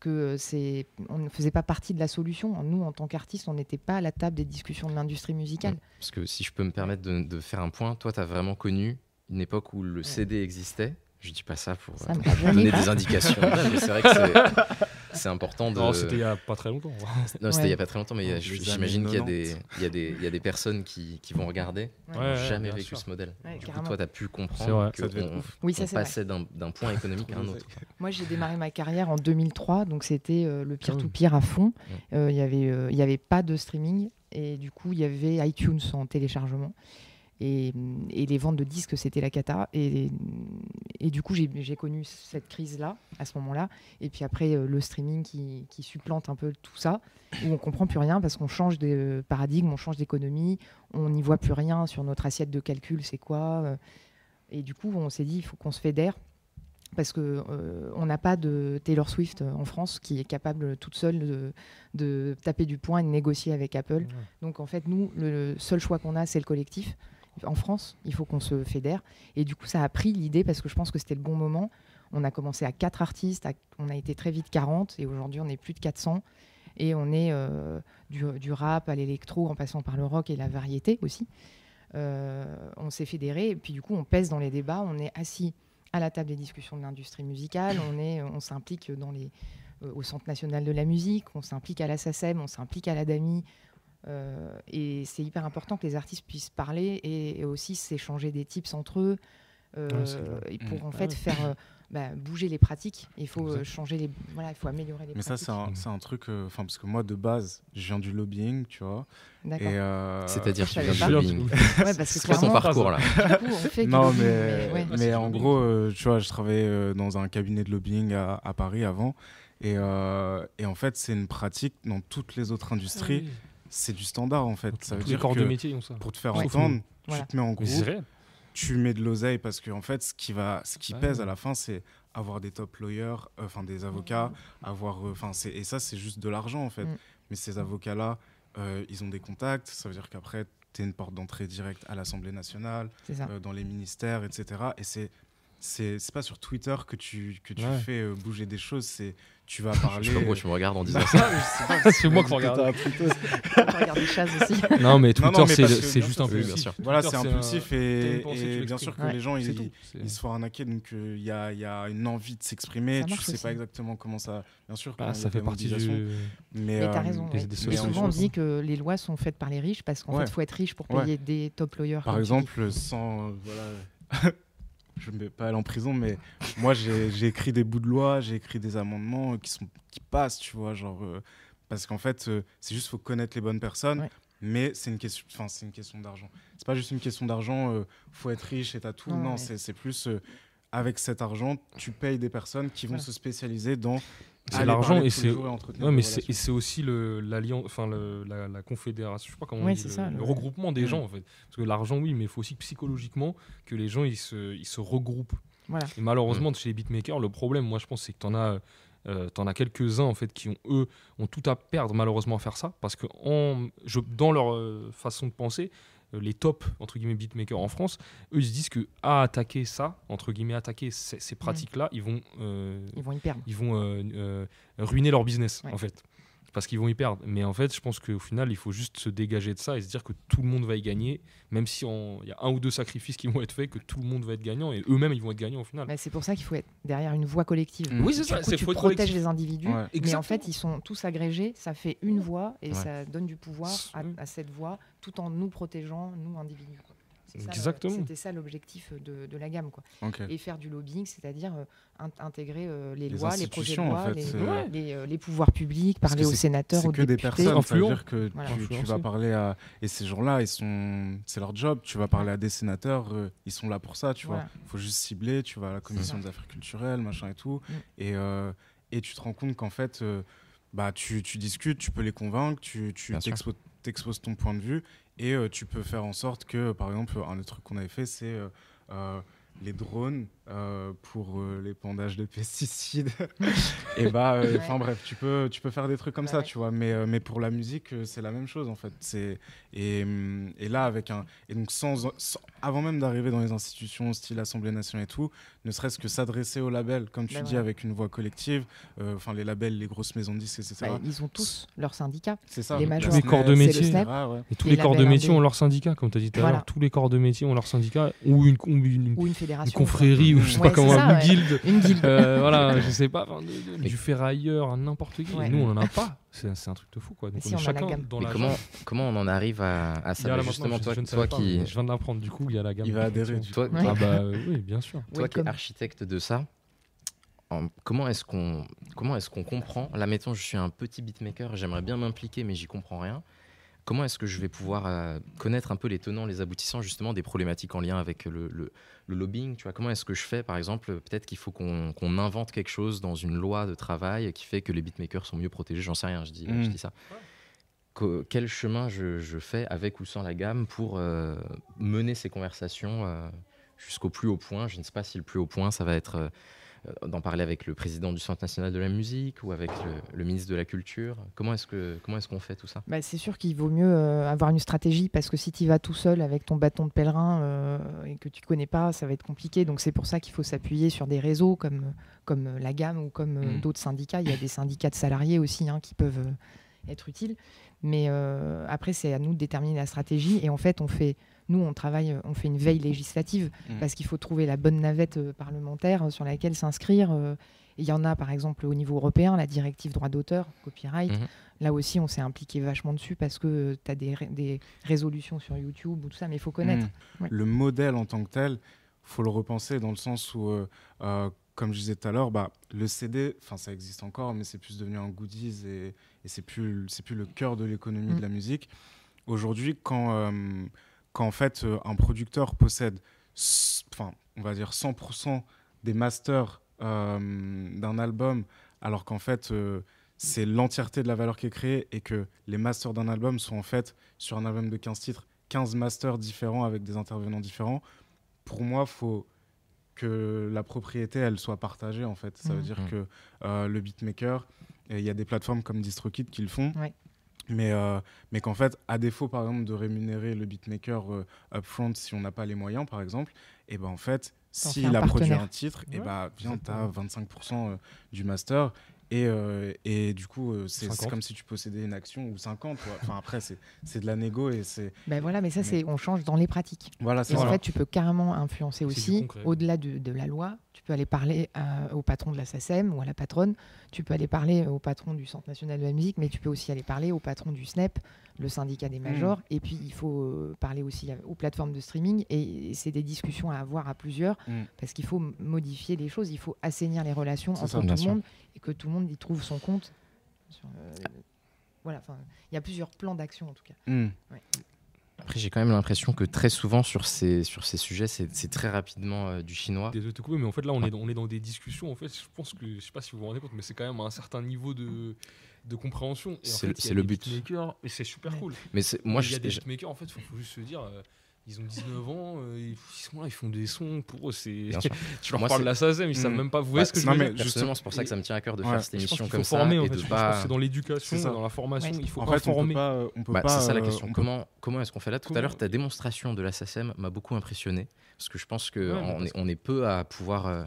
que c'est, on ne faisait pas partie de la solution. Nous, en tant qu'artistes, on n'était pas à la table des discussions de l'industrie musicale. Parce que si je peux me permettre de, de faire un point, toi, tu as vraiment connu une époque où le C D existait. Je dis pas ça pour ça euh, donner des indications. C'est vrai que c'est important de... Non, c'était il n'y a pas très longtemps. Non, c'était il ouais. n'y a pas très longtemps, mais j'imagine qu'il y, y, y a des personnes qui, qui vont regarder, ouais, qui n'ont ouais, jamais vécu sûr. ce modèle. Ouais, du carrément. coup, toi, tu as pu comprendre qu'on oui, passait d'un point économique à un autre. Moi, j'ai démarré ma carrière en deux mille trois, donc c'était euh, le peer-to-peer à fond. Il ouais. n'y euh, avait, euh, y avait pas de streaming, et du coup, il y avait iTunes en téléchargement. Et, et les ventes de disques, c'était la cata. Et, et du coup, j'ai connu cette crise-là, à ce moment-là. Et puis après, le streaming qui, qui supplante un peu tout ça, où on ne comprend plus rien parce qu'on change de paradigme, on change d'économie, on n'y voit plus rien sur notre assiette de calcul, c'est quoi. Et du coup, on s'est dit, il faut qu'on se fédère, parce qu'on euh, n'a pas de Taylor Swift en France qui est capable toute seule de, de taper du poing et de négocier avec Apple. Ouais. Donc en fait, nous, le seul choix qu'on a, c'est le collectif. En France, il faut qu'on se fédère. Et du coup, ça a pris l'idée parce que je pense que c'était le bon moment. On a commencé à quatre artistes, à, on a été très vite quarante, et aujourd'hui, on est plus de quatre cents. Et on est euh, du, du rap à l'électro, en passant par le rock et la variété aussi. Euh, on s'est fédérés, et puis du coup, on pèse dans les débats. On est assis à la table des discussions de l'industrie musicale. On est, on s'implique dans les, euh, au Centre National de la Musique. On s'implique à la SACEM, on s'implique à la DAMI. Euh, et c'est hyper important que les artistes puissent parler et, et aussi s'échanger des tips entre eux euh, ouais, et pour mmh. en fait ah ouais. faire euh, bah, bouger les pratiques. Il faut euh, changer les, voilà, il faut améliorer les mais pratiques. Mais ça, c'est un, un truc, enfin euh, parce que moi de base, je viens du lobbying, tu vois. D'accord. Euh, C'est-à-dire que je du lobbying. Ouais, parce que clairement, ton parcours là. Du coup, on fait non lobbying, mais, mais, ouais. mais, mais en gros, euh, tu vois, je travaillais euh, dans un cabinet de lobbying à, à Paris avant, et, euh, et en fait, c'est une pratique dans toutes les autres industries. Oui. C'est du standard en fait. Ça veut Tous dire les corps que de métier ont ça. Pour te faire Sauf entendre, nous. tu voilà. te mets en groupe, tu mets de l'oseille parce que en fait, ce qui va, ce qui ouais, pèse ouais. à la fin, c'est avoir des top lawyers, enfin euh, des avocats, ouais. avoir, enfin euh, et ça c'est juste de l'argent en fait. Ouais. Mais ces avocats là, euh, ils ont des contacts. Ça veut dire qu'après, t'es une porte d'entrée directe à l'Assemblée nationale, euh, dans les ministères, et cetera. Et c'est C'est pas sur Twitter que tu, que tu ouais. fais euh, bouger des choses, c'est tu vas parler... Je sais pas pourquoi tu me regardes en disant ça. C'est moi qui regarde. regarde les Chaz aussi. Non, mais Twitter, c'est juste impulsif. Oui, voilà, c'est impulsif un... et, pensée, et bien sûr que ouais. les gens, ils, ils, ils se font arnaquer. Donc, il euh, y, a, y a une envie de s'exprimer. Tu sais aussi. pas exactement comment ça... Bien sûr que ah, ça fait partie du... Mais t'as raison. Souvent, on dit que les lois sont faites par les riches parce qu'en fait, il faut être riche pour payer des top lawyers. Par exemple, sans... Je ne vais pas aller en prison, mais moi, j'ai écrit des bouts de loi, j'ai écrit des amendements qui, sont, qui passent, tu vois. Genre, euh, parce qu'en fait, euh, c'est juste qu'il faut connaître les bonnes personnes, ouais. mais c'est une question, une question d'argent. Ce n'est pas juste une question d'argent, il euh, faut être riche et t'as tout. Non, non ouais. c'est plus, euh, avec cet argent, tu payes des personnes qui vont ouais. se spécialiser dans... C'est l'argent et c'est ouais, aussi l'alliance, enfin la, la confédération, je sais pas comment ouais, on dit, le, ça, le ouais. regroupement des ouais. gens en fait. Parce que l'argent oui, mais il faut aussi psychologiquement que les gens ils se, ils se regroupent. Voilà. Et malheureusement ouais. chez les beatmakers, le problème, moi je pense, c'est que t'en as, euh, t'en as quelques-uns en fait qui ont eux ont tout à perdre malheureusement à faire ça, parce que en, je, dans leur euh, façon de penser. Les top entre guillemets beatmakers en France, eux ils se disent que à attaquer ça entre guillemets attaquer ces, ces pratiques là, ils vont euh, ils vont y perdre, ils vont euh, euh, ruiner leur business ouais. en fait, parce qu'ils vont y perdre. Mais en fait, je pense qu'au final, il faut juste se dégager de ça et se dire que tout le monde va y gagner, même si il y a un ou deux sacrifices qui vont être faits, que tout le monde va être gagnant et eux-mêmes ils vont être gagnants au final. Bah, c'est pour ça qu'il faut être derrière une voix collective. Mmh. Oui, c'est ça. Tu protèges collective. les individus, ouais. mais Exactement. en fait, ils sont tous agrégés, ça fait une voix et ouais. ça donne du pouvoir à, à cette voix. Tout en nous protégeant, nous individus. C'était ça l'objectif de, de la gamme, quoi. Okay. Et faire du lobbying, c'est-à-dire euh, intégrer euh, les, les lois, les projets de loi, en fait, les, euh... les, euh, les pouvoirs publics, parler aux sénateurs, aux députés. C'est que des personnes, ça veut dire que voilà. tu, tu vas parler à... Et ces gens-là, ils sont... c'est leur job, tu vas parler à des sénateurs, euh, ils sont là pour ça, tu voilà. vois. Il faut juste cibler, tu vas à la commission des affaires culturelles, machin et tout, mm. et, euh, et tu te rends compte qu'en fait, euh, bah, tu, tu discutes, tu peux les convaincre, tu, tu t'expo- t'exposes ton point de vue. Et euh, tu peux faire en sorte que, par exemple, un des trucs qu'on avait fait, c'est euh, euh, les drones euh, pour euh, l'épandage de pesticides. Et bah, euh, ouais. bref, tu peux, tu peux faire des trucs comme ouais. ça, tu vois. Mais, euh, mais pour la musique, euh, c'est la même chose, en fait. C'est, et, et là, avec un. Et donc, sans, sans, avant même d'arriver dans les institutions, style Assemblée nationale et tout, ne serait-ce que s'adresser aux labels, comme tu bah, dis, ouais. avec une voix collective, enfin, euh, les labels, les grosses maisons de disques, et cetera. Bah, ils ont tous leurs syndicats. C'est ça, les majors, les corps de métier. C'est le S N E P. Ah, ouais. Et tous les, les corps de métier ont leur syndicat, comme tu as dit tout à l'heure. Tous les corps de métier ont leur syndicat ou une, ou une, ou une fédération. Une confrérie, ou je sais ouais, pas comment, ça, une, ouais. guilde, une guilde. Euh, voilà, je sais pas, de, de, du ferrailleur, n'importe qui. Ouais. Nous, on en a pas. C'est, c'est un truc de fou, quoi. Donc, si on on chacun dans la comment, comment on en arrive à, à ça justement, toi, je, je toi, toi qui... Je viens de l'apprendre, du coup, il y a la gamme. Il va adhérer. Toi, ouais. ah bah, oui, bien sûr. Toi qui es architecte de ça, en, comment, est-ce qu'on, comment est-ce qu'on comprend... Là, mettons, je suis un petit beatmaker, j'aimerais bien m'impliquer, mais j'y comprends rien. Comment est-ce que je vais pouvoir euh, connaître un peu les tenants, les aboutissants, justement, des problématiques en lien avec le, le, le lobbying, tu vois ? Comment est-ce que je fais, par exemple, peut-être qu'il faut qu'on, qu'on invente quelque chose dans une loi de travail qui fait que les beatmakers sont mieux protégés, j'en sais rien, je dis, mmh. je dis ça. Que, quel chemin je, je fais, avec ou sans la gamme, pour euh, mener ces conversations euh, jusqu'au plus haut point ? Je ne sais pas si le plus haut point, ça va être... Euh, d'en parler avec le président du Centre National de la Musique ou avec le, le ministre de la Culture. Comment est-ce, que, comment est-ce qu'on fait tout ça ? Bah, c'est sûr qu'il vaut mieux euh, avoir une stratégie, parce que si tu y vas tout seul avec ton bâton de pèlerin euh, et que tu ne connais pas, ça va être compliqué. Donc c'est pour ça qu'il faut s'appuyer sur des réseaux comme, comme la gamme ou comme euh, mmh. d'autres syndicats. Il y a des syndicats de salariés aussi hein, qui peuvent euh, être utiles. Mais euh, après, c'est à nous de déterminer la stratégie. Et en fait, on fait... Nous, on travaille, on fait une veille législative mmh. parce qu'il faut trouver la bonne navette euh, parlementaire euh, sur laquelle s'inscrire. Euh, il y en a, par exemple, au niveau européen, la directive droit d'auteur, copyright. Mmh. Là aussi, on s'est impliqué vachement dessus parce que euh, tu as des, ré- des résolutions sur YouTube ou tout ça, mais il faut connaître. Mmh. Ouais. Le modèle en tant que tel, il faut le repenser dans le sens où, euh, euh, comme je disais tout à l'heure, bah, le C D, ça existe encore, mais c'est plus devenu un goodies et, et c'est plus, c'est plus le cœur de l'économie mmh. de la musique. Aujourd'hui, quand... Euh, quand en fait euh, un producteur possède, enfin on va dire cent pour cent des masters euh, d'un album, alors qu'en fait euh, c'est l'entièreté de la valeur qui est créée et que les masters d'un album sont en fait sur un album de quinze titres, quinze masters différents avec des intervenants différents. Pour moi, faut que la propriété elle soit partagée en fait. Ça mmh. veut dire que euh, le beatmaker, il y a des plateformes comme DistroKid qui le font. Ouais. Mais, euh, mais qu'en fait, à défaut, par exemple, de rémunérer le beatmaker euh, upfront si on n'a pas les moyens, par exemple, et ben bah, en fait, s'il a produit un titre, ouais, et bah, viens, tu as vingt-cinq pour cent euh, du master. Et, euh, et du coup, euh, c'est, c'est comme si tu possédais une action ou cinquante. Ouais. Enfin, après, c'est, c'est de la négo. Et c'est... Ben voilà, mais ça, mais... C'est, on change dans les pratiques. Voilà, c'est et voilà. En fait, tu peux carrément influencer aussi, au-delà de, de la loi. Tu peux aller parler à, au patron de la SACEM ou à la patronne. Tu peux aller parler au patron du Centre National de la Musique, mais tu peux aussi aller parler au patron du S N E P, le syndicat des majors. Mmh. Et puis, il faut euh, parler aussi à, aux plateformes de streaming. Et, et c'est des discussions à avoir à plusieurs, mmh. parce qu'il faut modifier les choses. Il faut assainir les relations c'est entre ça, tout le monde. Et que tout le monde y trouve son compte. Euh, voilà, enfin, il y a plusieurs plans d'action en tout cas. Mmh. Ouais. Après, j'ai quand même l'impression que très souvent sur ces sur ces sujets, c'est, c'est très rapidement euh, du chinois. Désolé de te couper, mais en fait là, on est dans, on est dans des discussions. En fait, je pense que je sais pas si vous vous rendez compte, mais c'est quand même à un certain niveau de de compréhension. Et c'est en fait, c'est y a le but. Beatmakers, et c'est super ouais. cool. Mais c'est, moi, il y a je, des je... beatmakers. En fait, faut, faut juste se dire. Euh, Ils ont dix-neuf ans, euh, ils sont là, ils font des sons, pour eux c'est... Tu leur Moi, parles de la SACEM, ils mmh. savent même pas vous est-ce que non, je veux dire. Justement, c'est pour ça que ça me tient à cœur de ouais. faire cette émission comme ça. Former, et de pas... Je pense que c'est dans l'éducation, c'est dans la formation, ouais. il faut en pas fait, former. On peut pas, on peut bah, pas, c'est ça la question, peut... comment, comment est-ce qu'on fait là Tout comment... à l'heure, ta démonstration de la SACEM m'a beaucoup impressionné, parce que je pense qu'on ouais, est, est peu à pouvoir... Euh...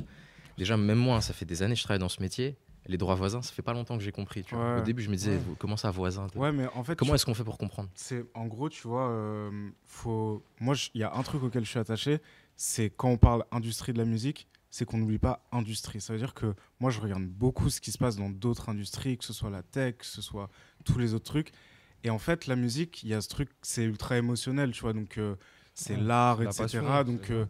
Déjà, même moi, ça fait des années que je travaille dans ce métier. Les droits voisins, ça fait pas longtemps que j'ai compris. Tu vois. Ouais. Au début, je me disais, ouais. comment ça voisin ouais, mais en fait, Comment tu... est-ce qu'on fait pour comprendre c'est, En gros, tu vois, euh, faut... moi, il y a un truc auquel je suis attaché, c'est quand on parle industrie de la musique, c'est qu'on n'oublie pas industrie. Ça veut dire que moi, je regarde beaucoup ce qui se passe dans d'autres industries, que ce soit la tech, que ce soit tous les autres trucs. Et en fait, la musique, il y a ce truc, c'est ultra émotionnel, tu vois. Donc, euh, c'est ouais, l'art, et cetera. Passion, donc, euh,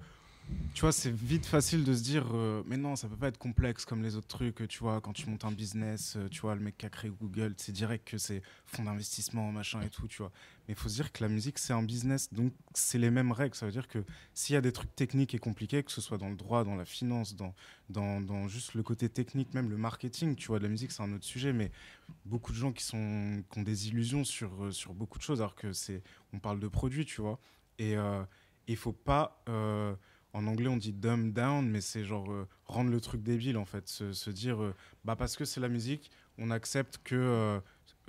tu vois, c'est vite facile de se dire, euh, mais non, ça peut pas être complexe comme les autres trucs. Tu vois, quand tu montes un business, euh, tu vois, le mec qui a créé Google, c'est direct que c'est fonds d'investissement, machin et tout, tu vois. Mais il faut se dire que la musique, c'est un business, donc c'est les mêmes règles. Ça veut dire que s'il y a des trucs techniques et compliqués, que ce soit dans le droit, dans la finance, dans, dans, dans juste le côté technique, même le marketing, tu vois, de la musique, c'est un autre sujet. Mais beaucoup de gens qui, sont, qui ont des illusions sur, euh, sur beaucoup de choses, alors que c'est, on parle de produits, tu vois. Et il euh, ne faut pas... Euh, en anglais, on dit dumb down, mais c'est genre euh, rendre le truc débile, en fait. Se, se dire, euh, bah parce que c'est la musique, on accepte que euh,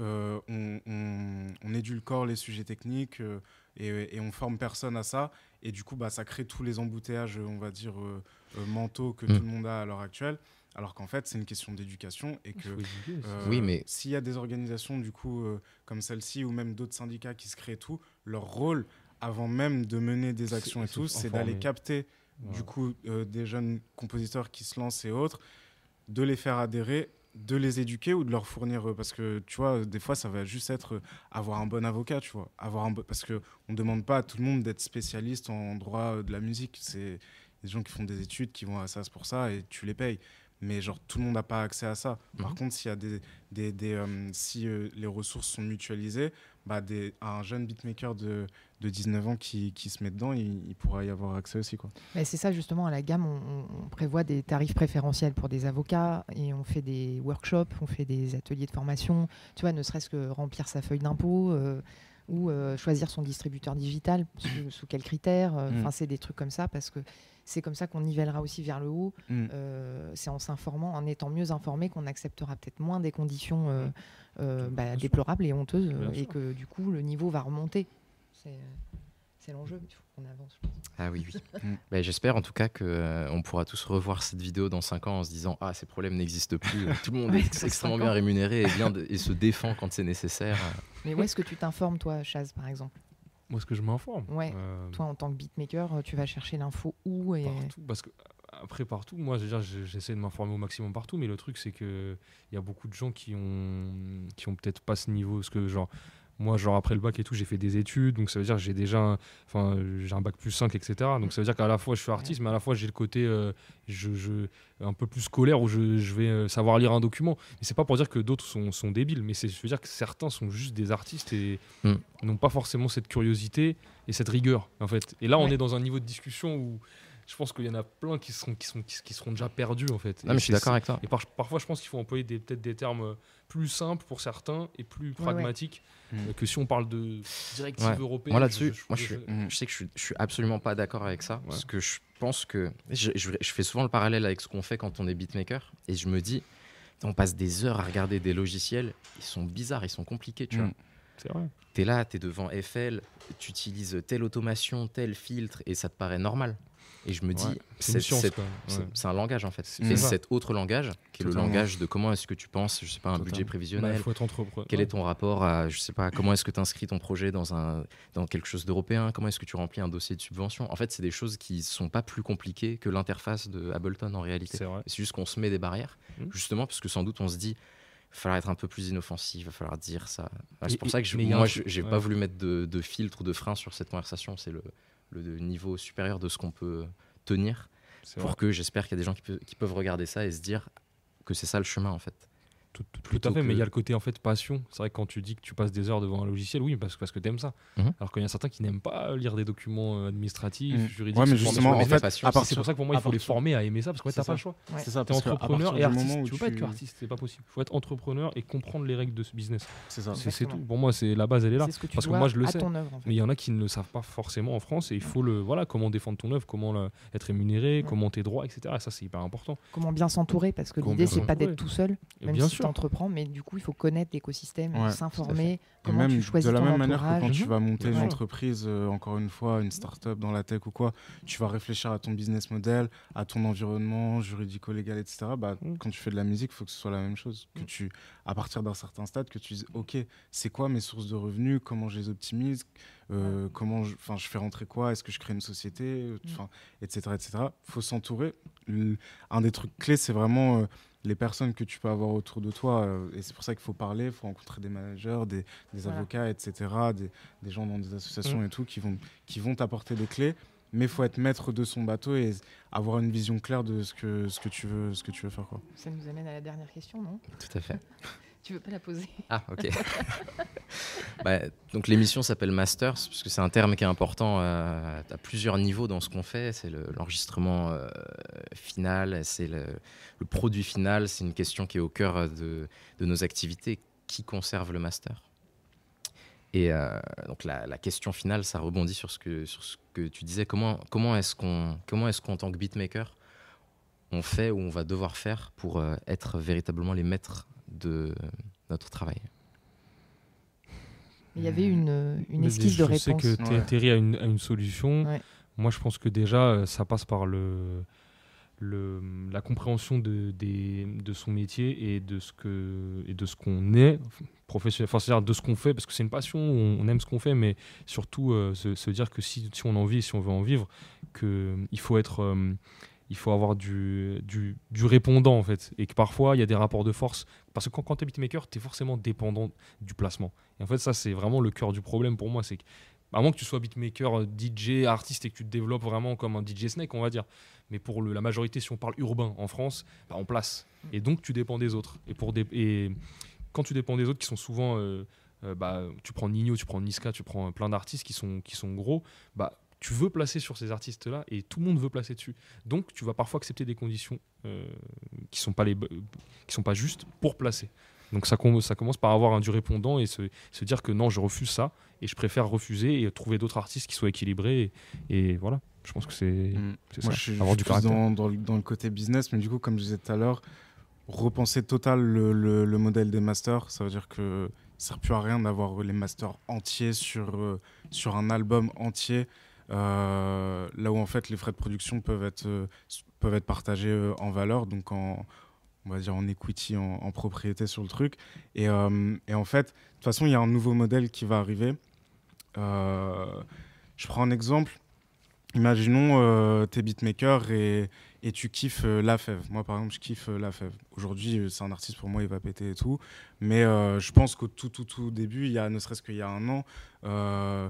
euh, on, on, on édulcore les sujets techniques euh, et, et on forme personne à ça. Et du coup, bah, ça crée tous les embouteillages, on va dire, euh, euh, mentaux que mmh. tout le monde a à l'heure actuelle. Alors qu'en fait, c'est une question d'éducation et que euh, oui, mais... s'il y a des organisations, du coup, euh, comme celle-ci ou même d'autres syndicats qui se créent tout, leur rôle... avant même de mener des actions et tout, c'est d'aller capter ouais. du coup euh, des jeunes compositeurs qui se lancent et autres, de les faire adhérer, de les éduquer ou de leur fournir euh, parce que tu vois des fois ça va juste être euh, avoir un bon avocat, tu vois, avoir un bo- parce que on demande pas à tout le monde d'être spécialiste en droit euh, de la musique, c'est des gens qui font des études qui vont à S A C E pour ça et tu les payes. Mais genre tout le monde n'a pas accès à ça. Par mmh. contre, s'il y a des, des, des euh, si euh, les ressources sont mutualisées, bah des, un jeune beatmaker de, de dix-neuf ans qui, qui se met dedans, il, il pourra y avoir accès aussi, quoi. Mais c'est ça justement à la gamme, on, on prévoit des tarifs préférentiels pour des avocats et on fait des workshops, on fait des ateliers de formation. Tu vois, ne serait-ce que remplir sa feuille d'impôt. Euh, ou euh, choisir son distributeur digital, sous, sous quels critères, euh, mm. c'est des trucs comme ça, parce que c'est comme ça qu'on nivellera aussi vers le haut, mm. euh, c'est en s'informant, en étant mieux informé, qu'on acceptera peut-être moins des conditions euh, euh, bah, déplorables et honteuses, euh, et que du coup, le niveau va remonter. C'est, euh, c'est l'enjeu, il faut qu'on avance. Je pense. Ah oui, oui. mm. bah, j'espère en tout cas qu'on euh, pourra tous revoir cette vidéo dans cinq ans en se disant « Ah, ces problèmes n'existent plus, tout le monde ouais, est extrêmement bien rémunéré et, bien de, et se défend quand c'est nécessaire. » Mais où est-ce que tu t'informes, toi, Chaz, par exemple ? Où est-ce que je m'informe ? Ouais. Euh... Toi, en tant que beatmaker, tu vas chercher l'info où et... Partout, parce que après partout, moi, déjà, j'essaie de m'informer au maximum partout, mais le truc, c'est que il y a beaucoup de gens qui ont, qui ont peut-être pas ce niveau, parce que genre. Moi, genre après le bac et tout, j'ai fait des études, donc ça veut dire que j'ai déjà, enfin, j'ai un bac plus cinq, et cetera. Donc ça veut dire qu'à la fois je suis artiste, mais à la fois j'ai le côté, euh, je, je, un peu plus scolaire où je, je vais savoir lire un document. Et c'est pas pour dire que d'autres sont, sont débiles, mais c'est, je veux dire que certains sont juste des artistes et mm. n'ont pas forcément cette curiosité et cette rigueur, en fait. Et là, on ouais. est dans un niveau de discussion où je pense qu'il y en a plein qui seront, qui sont, qui, qui seront déjà perdus, en fait. Non, mais je suis d'accord avec toi. Et par, parfois, je pense qu'il faut employer des, peut-être des termes plus simples pour certains et plus ouais, pragmatiques ouais. Euh, que si on parle de directive ouais. européenne. Moi, là-dessus, je, je, moi, je, je, je, je sais que je suis, je suis absolument pas d'accord avec ça. Ouais. Parce que je pense que... Je, je, je fais souvent le parallèle avec ce qu'on fait quand on est beatmaker. Et je me dis, on passe des heures à regarder des logiciels. Ils sont bizarres, ils sont compliqués, tu mm. vois. C'est vrai. T'es là, t'es devant F L, tu utilises telle automation, tel filtre, et ça te paraît normal. Et je me dis, ouais, c'est, c'est, science, c'est, ouais. c'est, c'est un langage en fait. C'est, c'est cet autre langage qui est totalement. Le langage de comment est-ce que tu penses, je sais pas, un totalement. Budget prévisionnel. Bah, il faut être entrepreneur. Quel est ton rapport à, je sais pas, comment est-ce que tu inscris ton projet dans, un, dans quelque chose d'européen ? Comment est-ce que tu remplis un dossier de subvention ? En fait, c'est des choses qui sont pas plus compliquées que l'interface de Ableton en réalité. C'est, c'est juste qu'on se met des barrières, mmh. justement, parce que sans doute on se dit, il va falloir être un peu plus inoffensif, il va falloir dire ça. Enfin, c'est pour et, ça que je, moi, je n'ai ouais. pas voulu mettre de, de filtre ou de frein sur cette conversation. C'est le. le niveau supérieur de ce qu'on peut tenir c'est pour vrai. Que j'espère qu'il y a des gens qui, pe- qui peuvent regarder ça et se dire que c'est ça le chemin en fait. Tout, tout, tout à fait, que... mais il y a le côté en fait passion. C'est vrai que quand tu dis que tu passes des heures devant un logiciel, oui, parce, parce que t'aimes ça. Mm-hmm. Alors qu'il y a certains qui n'aiment pas lire des documents administratifs, mm-hmm. juridiques. Ouais, mais justement, en fait, passion, c'est, c'est pour ça que pour moi, il faut les former à aimer ça, parce que ouais, t'as ça. Pas le choix. Ouais. C'est ça. T'es entrepreneur et artiste. Tu peux pas être que artiste, c'est pas possible. Il faut être entrepreneur et comprendre les règles de ce business. C'est ça. C'est, c'est tout. Pour moi, c'est la base, elle est là. C'est parce que moi, je le sais. Mais il y en a qui ne le savent pas forcément en France et il faut le voilà comment défendre ton œuvre, comment être rémunéré, comment tes droits, et cetera. Ça, c'est hyper important. Comment bien s'entourer, parce que l'idée, c'est pas d'être tout seul. Bien sûr. Entreprend, mais du coup il faut connaître l'écosystème, ouais, s'informer, comment même, tu choisis ton entourage. De la même manière que quand tu vas monter une entreprise, euh, encore une fois une start-up dans la tech ou quoi, tu vas réfléchir à ton business model, à ton environnement juridico-légal, et cetera. Bah, mm. Quand tu fais de la musique, il faut que ce soit la même chose. Que tu, à partir d'un certain stade, que tu dises ok, c'est quoi mes sources de revenus, comment je les optimise, euh, comment je, je fais rentrer quoi, est-ce que je crée une société, mm. et cetera, et cetera. Faut s'entourer. Un des trucs clés, c'est vraiment... Euh, les personnes que tu peux avoir autour de toi. Euh, et c'est pour ça qu'il faut parler, il faut rencontrer des managers, des, des voilà. avocats, et cetera, des, des gens dans des associations mmh. et tout, qui vont, qui vont t'apporter des clés. Mais il faut être maître de son bateau et avoir une vision claire de ce que, ce que, tu, veux, ce que tu veux faire. Quoi. Ça nous amène à la dernière question, non ? Tout à fait. Tu veux pas la poser ? Ah, ok. bah, donc l'émission s'appelle Masters, parce que c'est un terme qui est important euh, à plusieurs niveaux dans ce qu'on fait. C'est le, l'enregistrement euh, final, c'est le, le produit final. C'est une question qui est au cœur de, de nos activités. Qui conserve le master ? Et euh, donc la, la question finale, ça rebondit sur ce que, sur ce que tu disais. Comment, comment est-ce qu'on, comment est-ce qu'en tant que beatmaker, on fait ou on va devoir faire pour euh, être véritablement les maîtres de notre travail. Il y avait une, une esquisse de réponse. Je sais que ouais. Thierry a une, a une solution. Ouais. Moi, je pense que déjà, ça passe par le, le, la compréhension de, des, de son métier et de ce que, et de ce qu'on est professionnel. Enfin, c'est-à-dire de ce qu'on fait, parce que c'est une passion, on aime ce qu'on fait, mais surtout euh, se, se dire que si, si on en vit, si on veut en vivre, que il faut être... Euh, il faut avoir du, du, du répondant en fait, et que parfois il y a des rapports de force, parce que quand, quand t'es beatmaker, t'es forcément dépendant du placement, et en fait ça c'est vraiment le cœur du problème pour moi, c'est qu'à moins que tu sois beatmaker, D J, artiste et que tu te développes vraiment comme un D J Snake on va dire, mais pour le, la majorité si on parle urbain en France, bah, on place, et donc tu dépends des autres, et, pour des, et quand tu dépends des autres qui sont souvent, euh, euh, bah, tu prends Ninho, tu prends Niska, tu prends plein d'artistes qui sont, qui sont gros, bah tu veux placer sur ces artistes-là et tout le monde veut placer dessus. Donc, tu vas parfois accepter des conditions euh, qui sont pas les, qui sont pas justes pour placer. Donc, ça, com- ça commence par avoir un du répondant et se, se dire que non, je refuse ça et je préfère refuser et trouver d'autres artistes qui soient équilibrés. Et, et voilà, je pense que c'est, mmh. c'est Moi, ça. Je suis, avoir je du caractère. Dans, dans, le, dans le côté business, mais du coup, comme je disais tout à l'heure, repenser total le, le, le modèle des masters, ça veut dire que ça ne sert plus à rien d'avoir les masters entiers sur, euh, sur un album entier. Euh, là où en fait les frais de production peuvent être, euh, peuvent être partagés euh, en valeur, donc en, on va dire en equity, en, en propriété sur le truc. Et, euh, et en fait, de toute façon, il y a un nouveau modèle qui va arriver. Euh, je prends un exemple. Imaginons, euh, t'es beatmaker et, et tu kiffes euh, Lafèvre. Moi, par exemple, je kiffe euh, Lafèvre. Aujourd'hui, euh, c'est un artiste pour moi, il va péter et tout. Mais euh, je pense qu'au tout, tout, tout début, il y a, ne serait-ce qu'il y a un an, euh,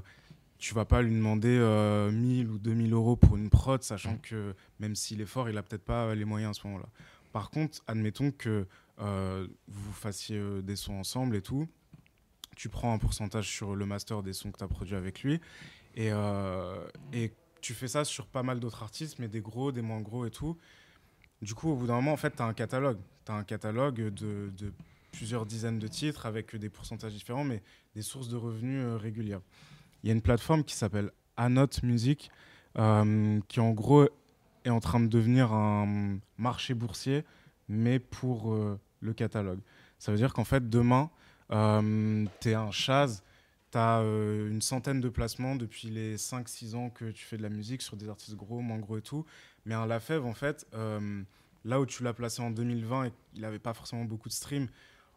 tu vas pas lui demander euh, mille ou deux mille euros pour une prod, sachant que même s'il est fort, il a peut-être pas les moyens à ce moment-là. Par contre, admettons que euh, vous fassiez euh, des sons ensemble et tout, tu prends un pourcentage sur le master des sons que tu as produits avec lui, et, euh, et tu fais ça sur pas mal d'autres artistes, mais des gros, des moins gros et tout. Du coup, au bout d'un moment, en fait, tu as un catalogue. Tu as un catalogue de, de plusieurs dizaines de titres avec des pourcentages différents, mais des sources de revenus euh, régulières. Il y a une plateforme qui s'appelle Anote Music, euh, qui en gros est en train de devenir un marché boursier, mais pour euh, le catalogue. Ça veut dire qu'en fait, demain, euh, tu es un Chaz, tu as euh, une centaine de placements depuis les cinq six ans que tu fais de la musique sur des artistes gros, moins gros et tout. Mais un Lafèvre, en fait, euh, là où tu l'as placé en deux mille vingt et qu'il n'avait pas forcément beaucoup de streams,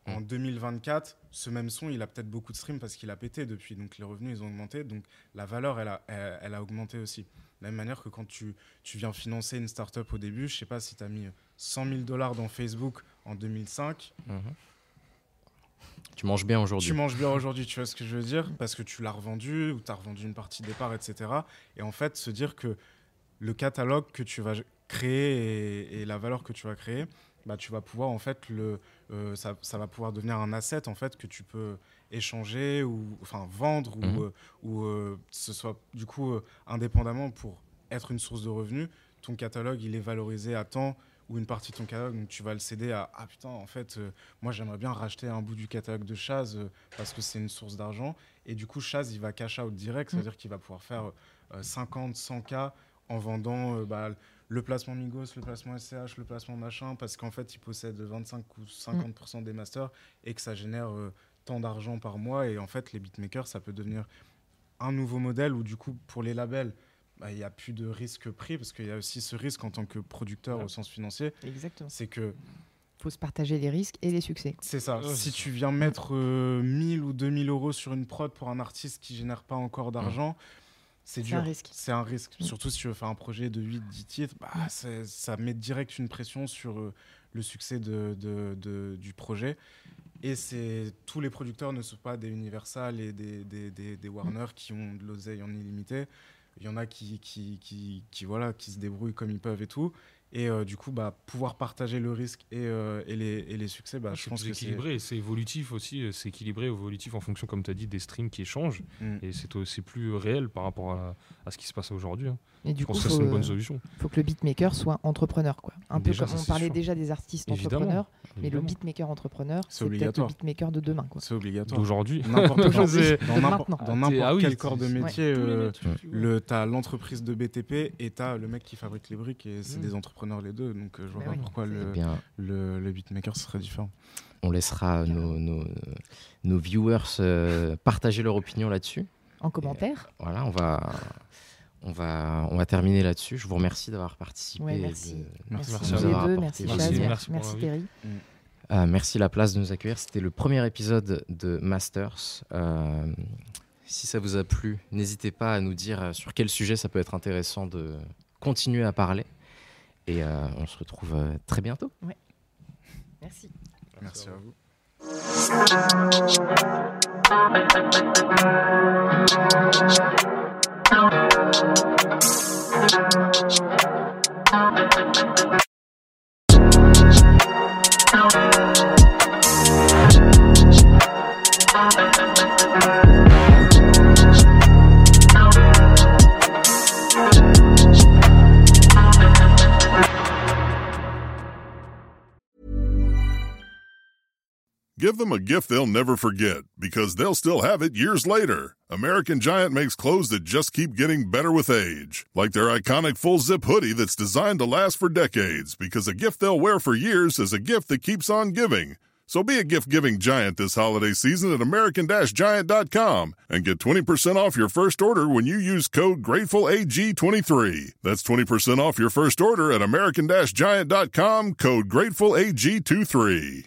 en deux mille vingt-quatre, ce même son, il a peut-être beaucoup de streams parce qu'il a pété depuis. Donc, les revenus, ils ont augmenté. Donc, la valeur, elle a, elle, elle a augmenté aussi. De la même manière que quand tu, tu viens financer une start-up au début, je ne sais pas si tu as mis cent mille dollars dans Facebook en deux mille cinq. Mmh. Tu manges bien aujourd'hui. Tu manges bien aujourd'hui, tu vois ce que je veux dire ? Parce que tu l'as revendu ou tu as revendu une partie des parts, et cetera. Et en fait, se dire que le catalogue que tu vas créer et, et la valeur que tu vas créer, bah, tu vas pouvoir en fait le euh, ça, ça va pouvoir devenir un asset en fait que tu peux échanger ou enfin vendre mmh. ou euh, ou euh, ce soit du coup euh, indépendamment pour être une source de revenus. Ton catalogue il est valorisé à temps ou une partie de ton catalogue, donc tu vas le céder à ah putain en fait euh, moi j'aimerais bien racheter un bout du catalogue de Chaz euh, parce que c'est une source d'argent, et du coup Chaz il va cash out direct, c'est-à-dire mmh. qu'il va pouvoir faire euh, cinquante cent K en vendant euh, bah, le placement Migos, le placement S C H, le placement machin, parce qu'en fait, ils possèdent vingt-cinq ou cinquante pour cent des masters et que ça génère euh, tant d'argent par mois. Et en fait, les beatmakers, ça peut devenir un nouveau modèle où, du coup, pour les labels, bah, y a plus de risque pris, parce qu'il y a aussi ce risque en tant que producteur ouais. au sens financier. Exactement. C'est que... faut se partager les risques et les succès. C'est ça. Euh, si tu viens mettre euh, mille ou deux mille euros sur une prod pour un artiste qui génère pas encore d'argent... Mmh. C'est dur. C'est un risque. Mmh. Surtout si tu veux faire un projet de huit dix titres, bah, mmh. ça met direct une pression sur euh, le succès de, de, de, du projet. Et tous les producteurs ne sont pas des Universal et des, des, des, des Warner mmh. qui ont de l'oseille en illimité. Il y en a qui, qui, qui, qui, voilà, qui se débrouillent comme ils peuvent et tout. Et euh, du coup, bah, pouvoir partager le risque et, euh, et, les, et les succès, bah, je pense que c'est équilibré, c'est évolutif aussi, c'est équilibré, évolutif en fonction, comme tu as dit, des streams qui échangent. Mm. Et c'est plus réel par rapport à, à ce qui se passe aujourd'hui. Hein. Et du je coup, pense que c'est une bonne solution. Il faut que le beatmaker soit entrepreneur, quoi. Un déjà, peu comme on parlait sûr. déjà des artistes évidemment, entrepreneurs, évidemment. mais le beatmaker entrepreneur, c'est peut-être le beatmaker de demain, quoi. C'est obligatoire. D'aujourd'hui, n'importe dans n'importe quel corps de métier, tu as l'entreprise de B T P et tu as le mec qui fabrique les briques et c'est des entreprises. Les deux, donc euh, je vois pas oui, pourquoi le, le, le beatmaker serait différent. On laissera nos, nos, nos viewers euh, partager leur opinion là-dessus. En commentaire. Et, euh, voilà, on va, on va, on va terminer là-dessus. Je vous remercie d'avoir participé. Ouais, merci. De, merci, merci, merci, à vous deux, merci, Chaz, merci, merci, merci Thierry. Euh, merci La Place de nous accueillir. C'était le premier épisode de Masters. Euh, si ça vous a plu, n'hésitez pas à nous dire sur quel sujet ça peut être intéressant de continuer à parler. Et euh, on se retrouve très bientôt. Ouais. Merci. Merci à vous. Give them a gift they'll never forget because they'll still have it years later. American Giant makes clothes that just keep getting better with age, like their iconic full-zip hoodie that's designed to last for decades because a gift they'll wear for years is a gift that keeps on giving. So be a gift-giving giant this holiday season at American Giant dot com and get twenty percent off your first order when you use code Grateful A G twenty-three. That's twenty percent off your first order at American Giant dot com, code Grateful A G twenty-three.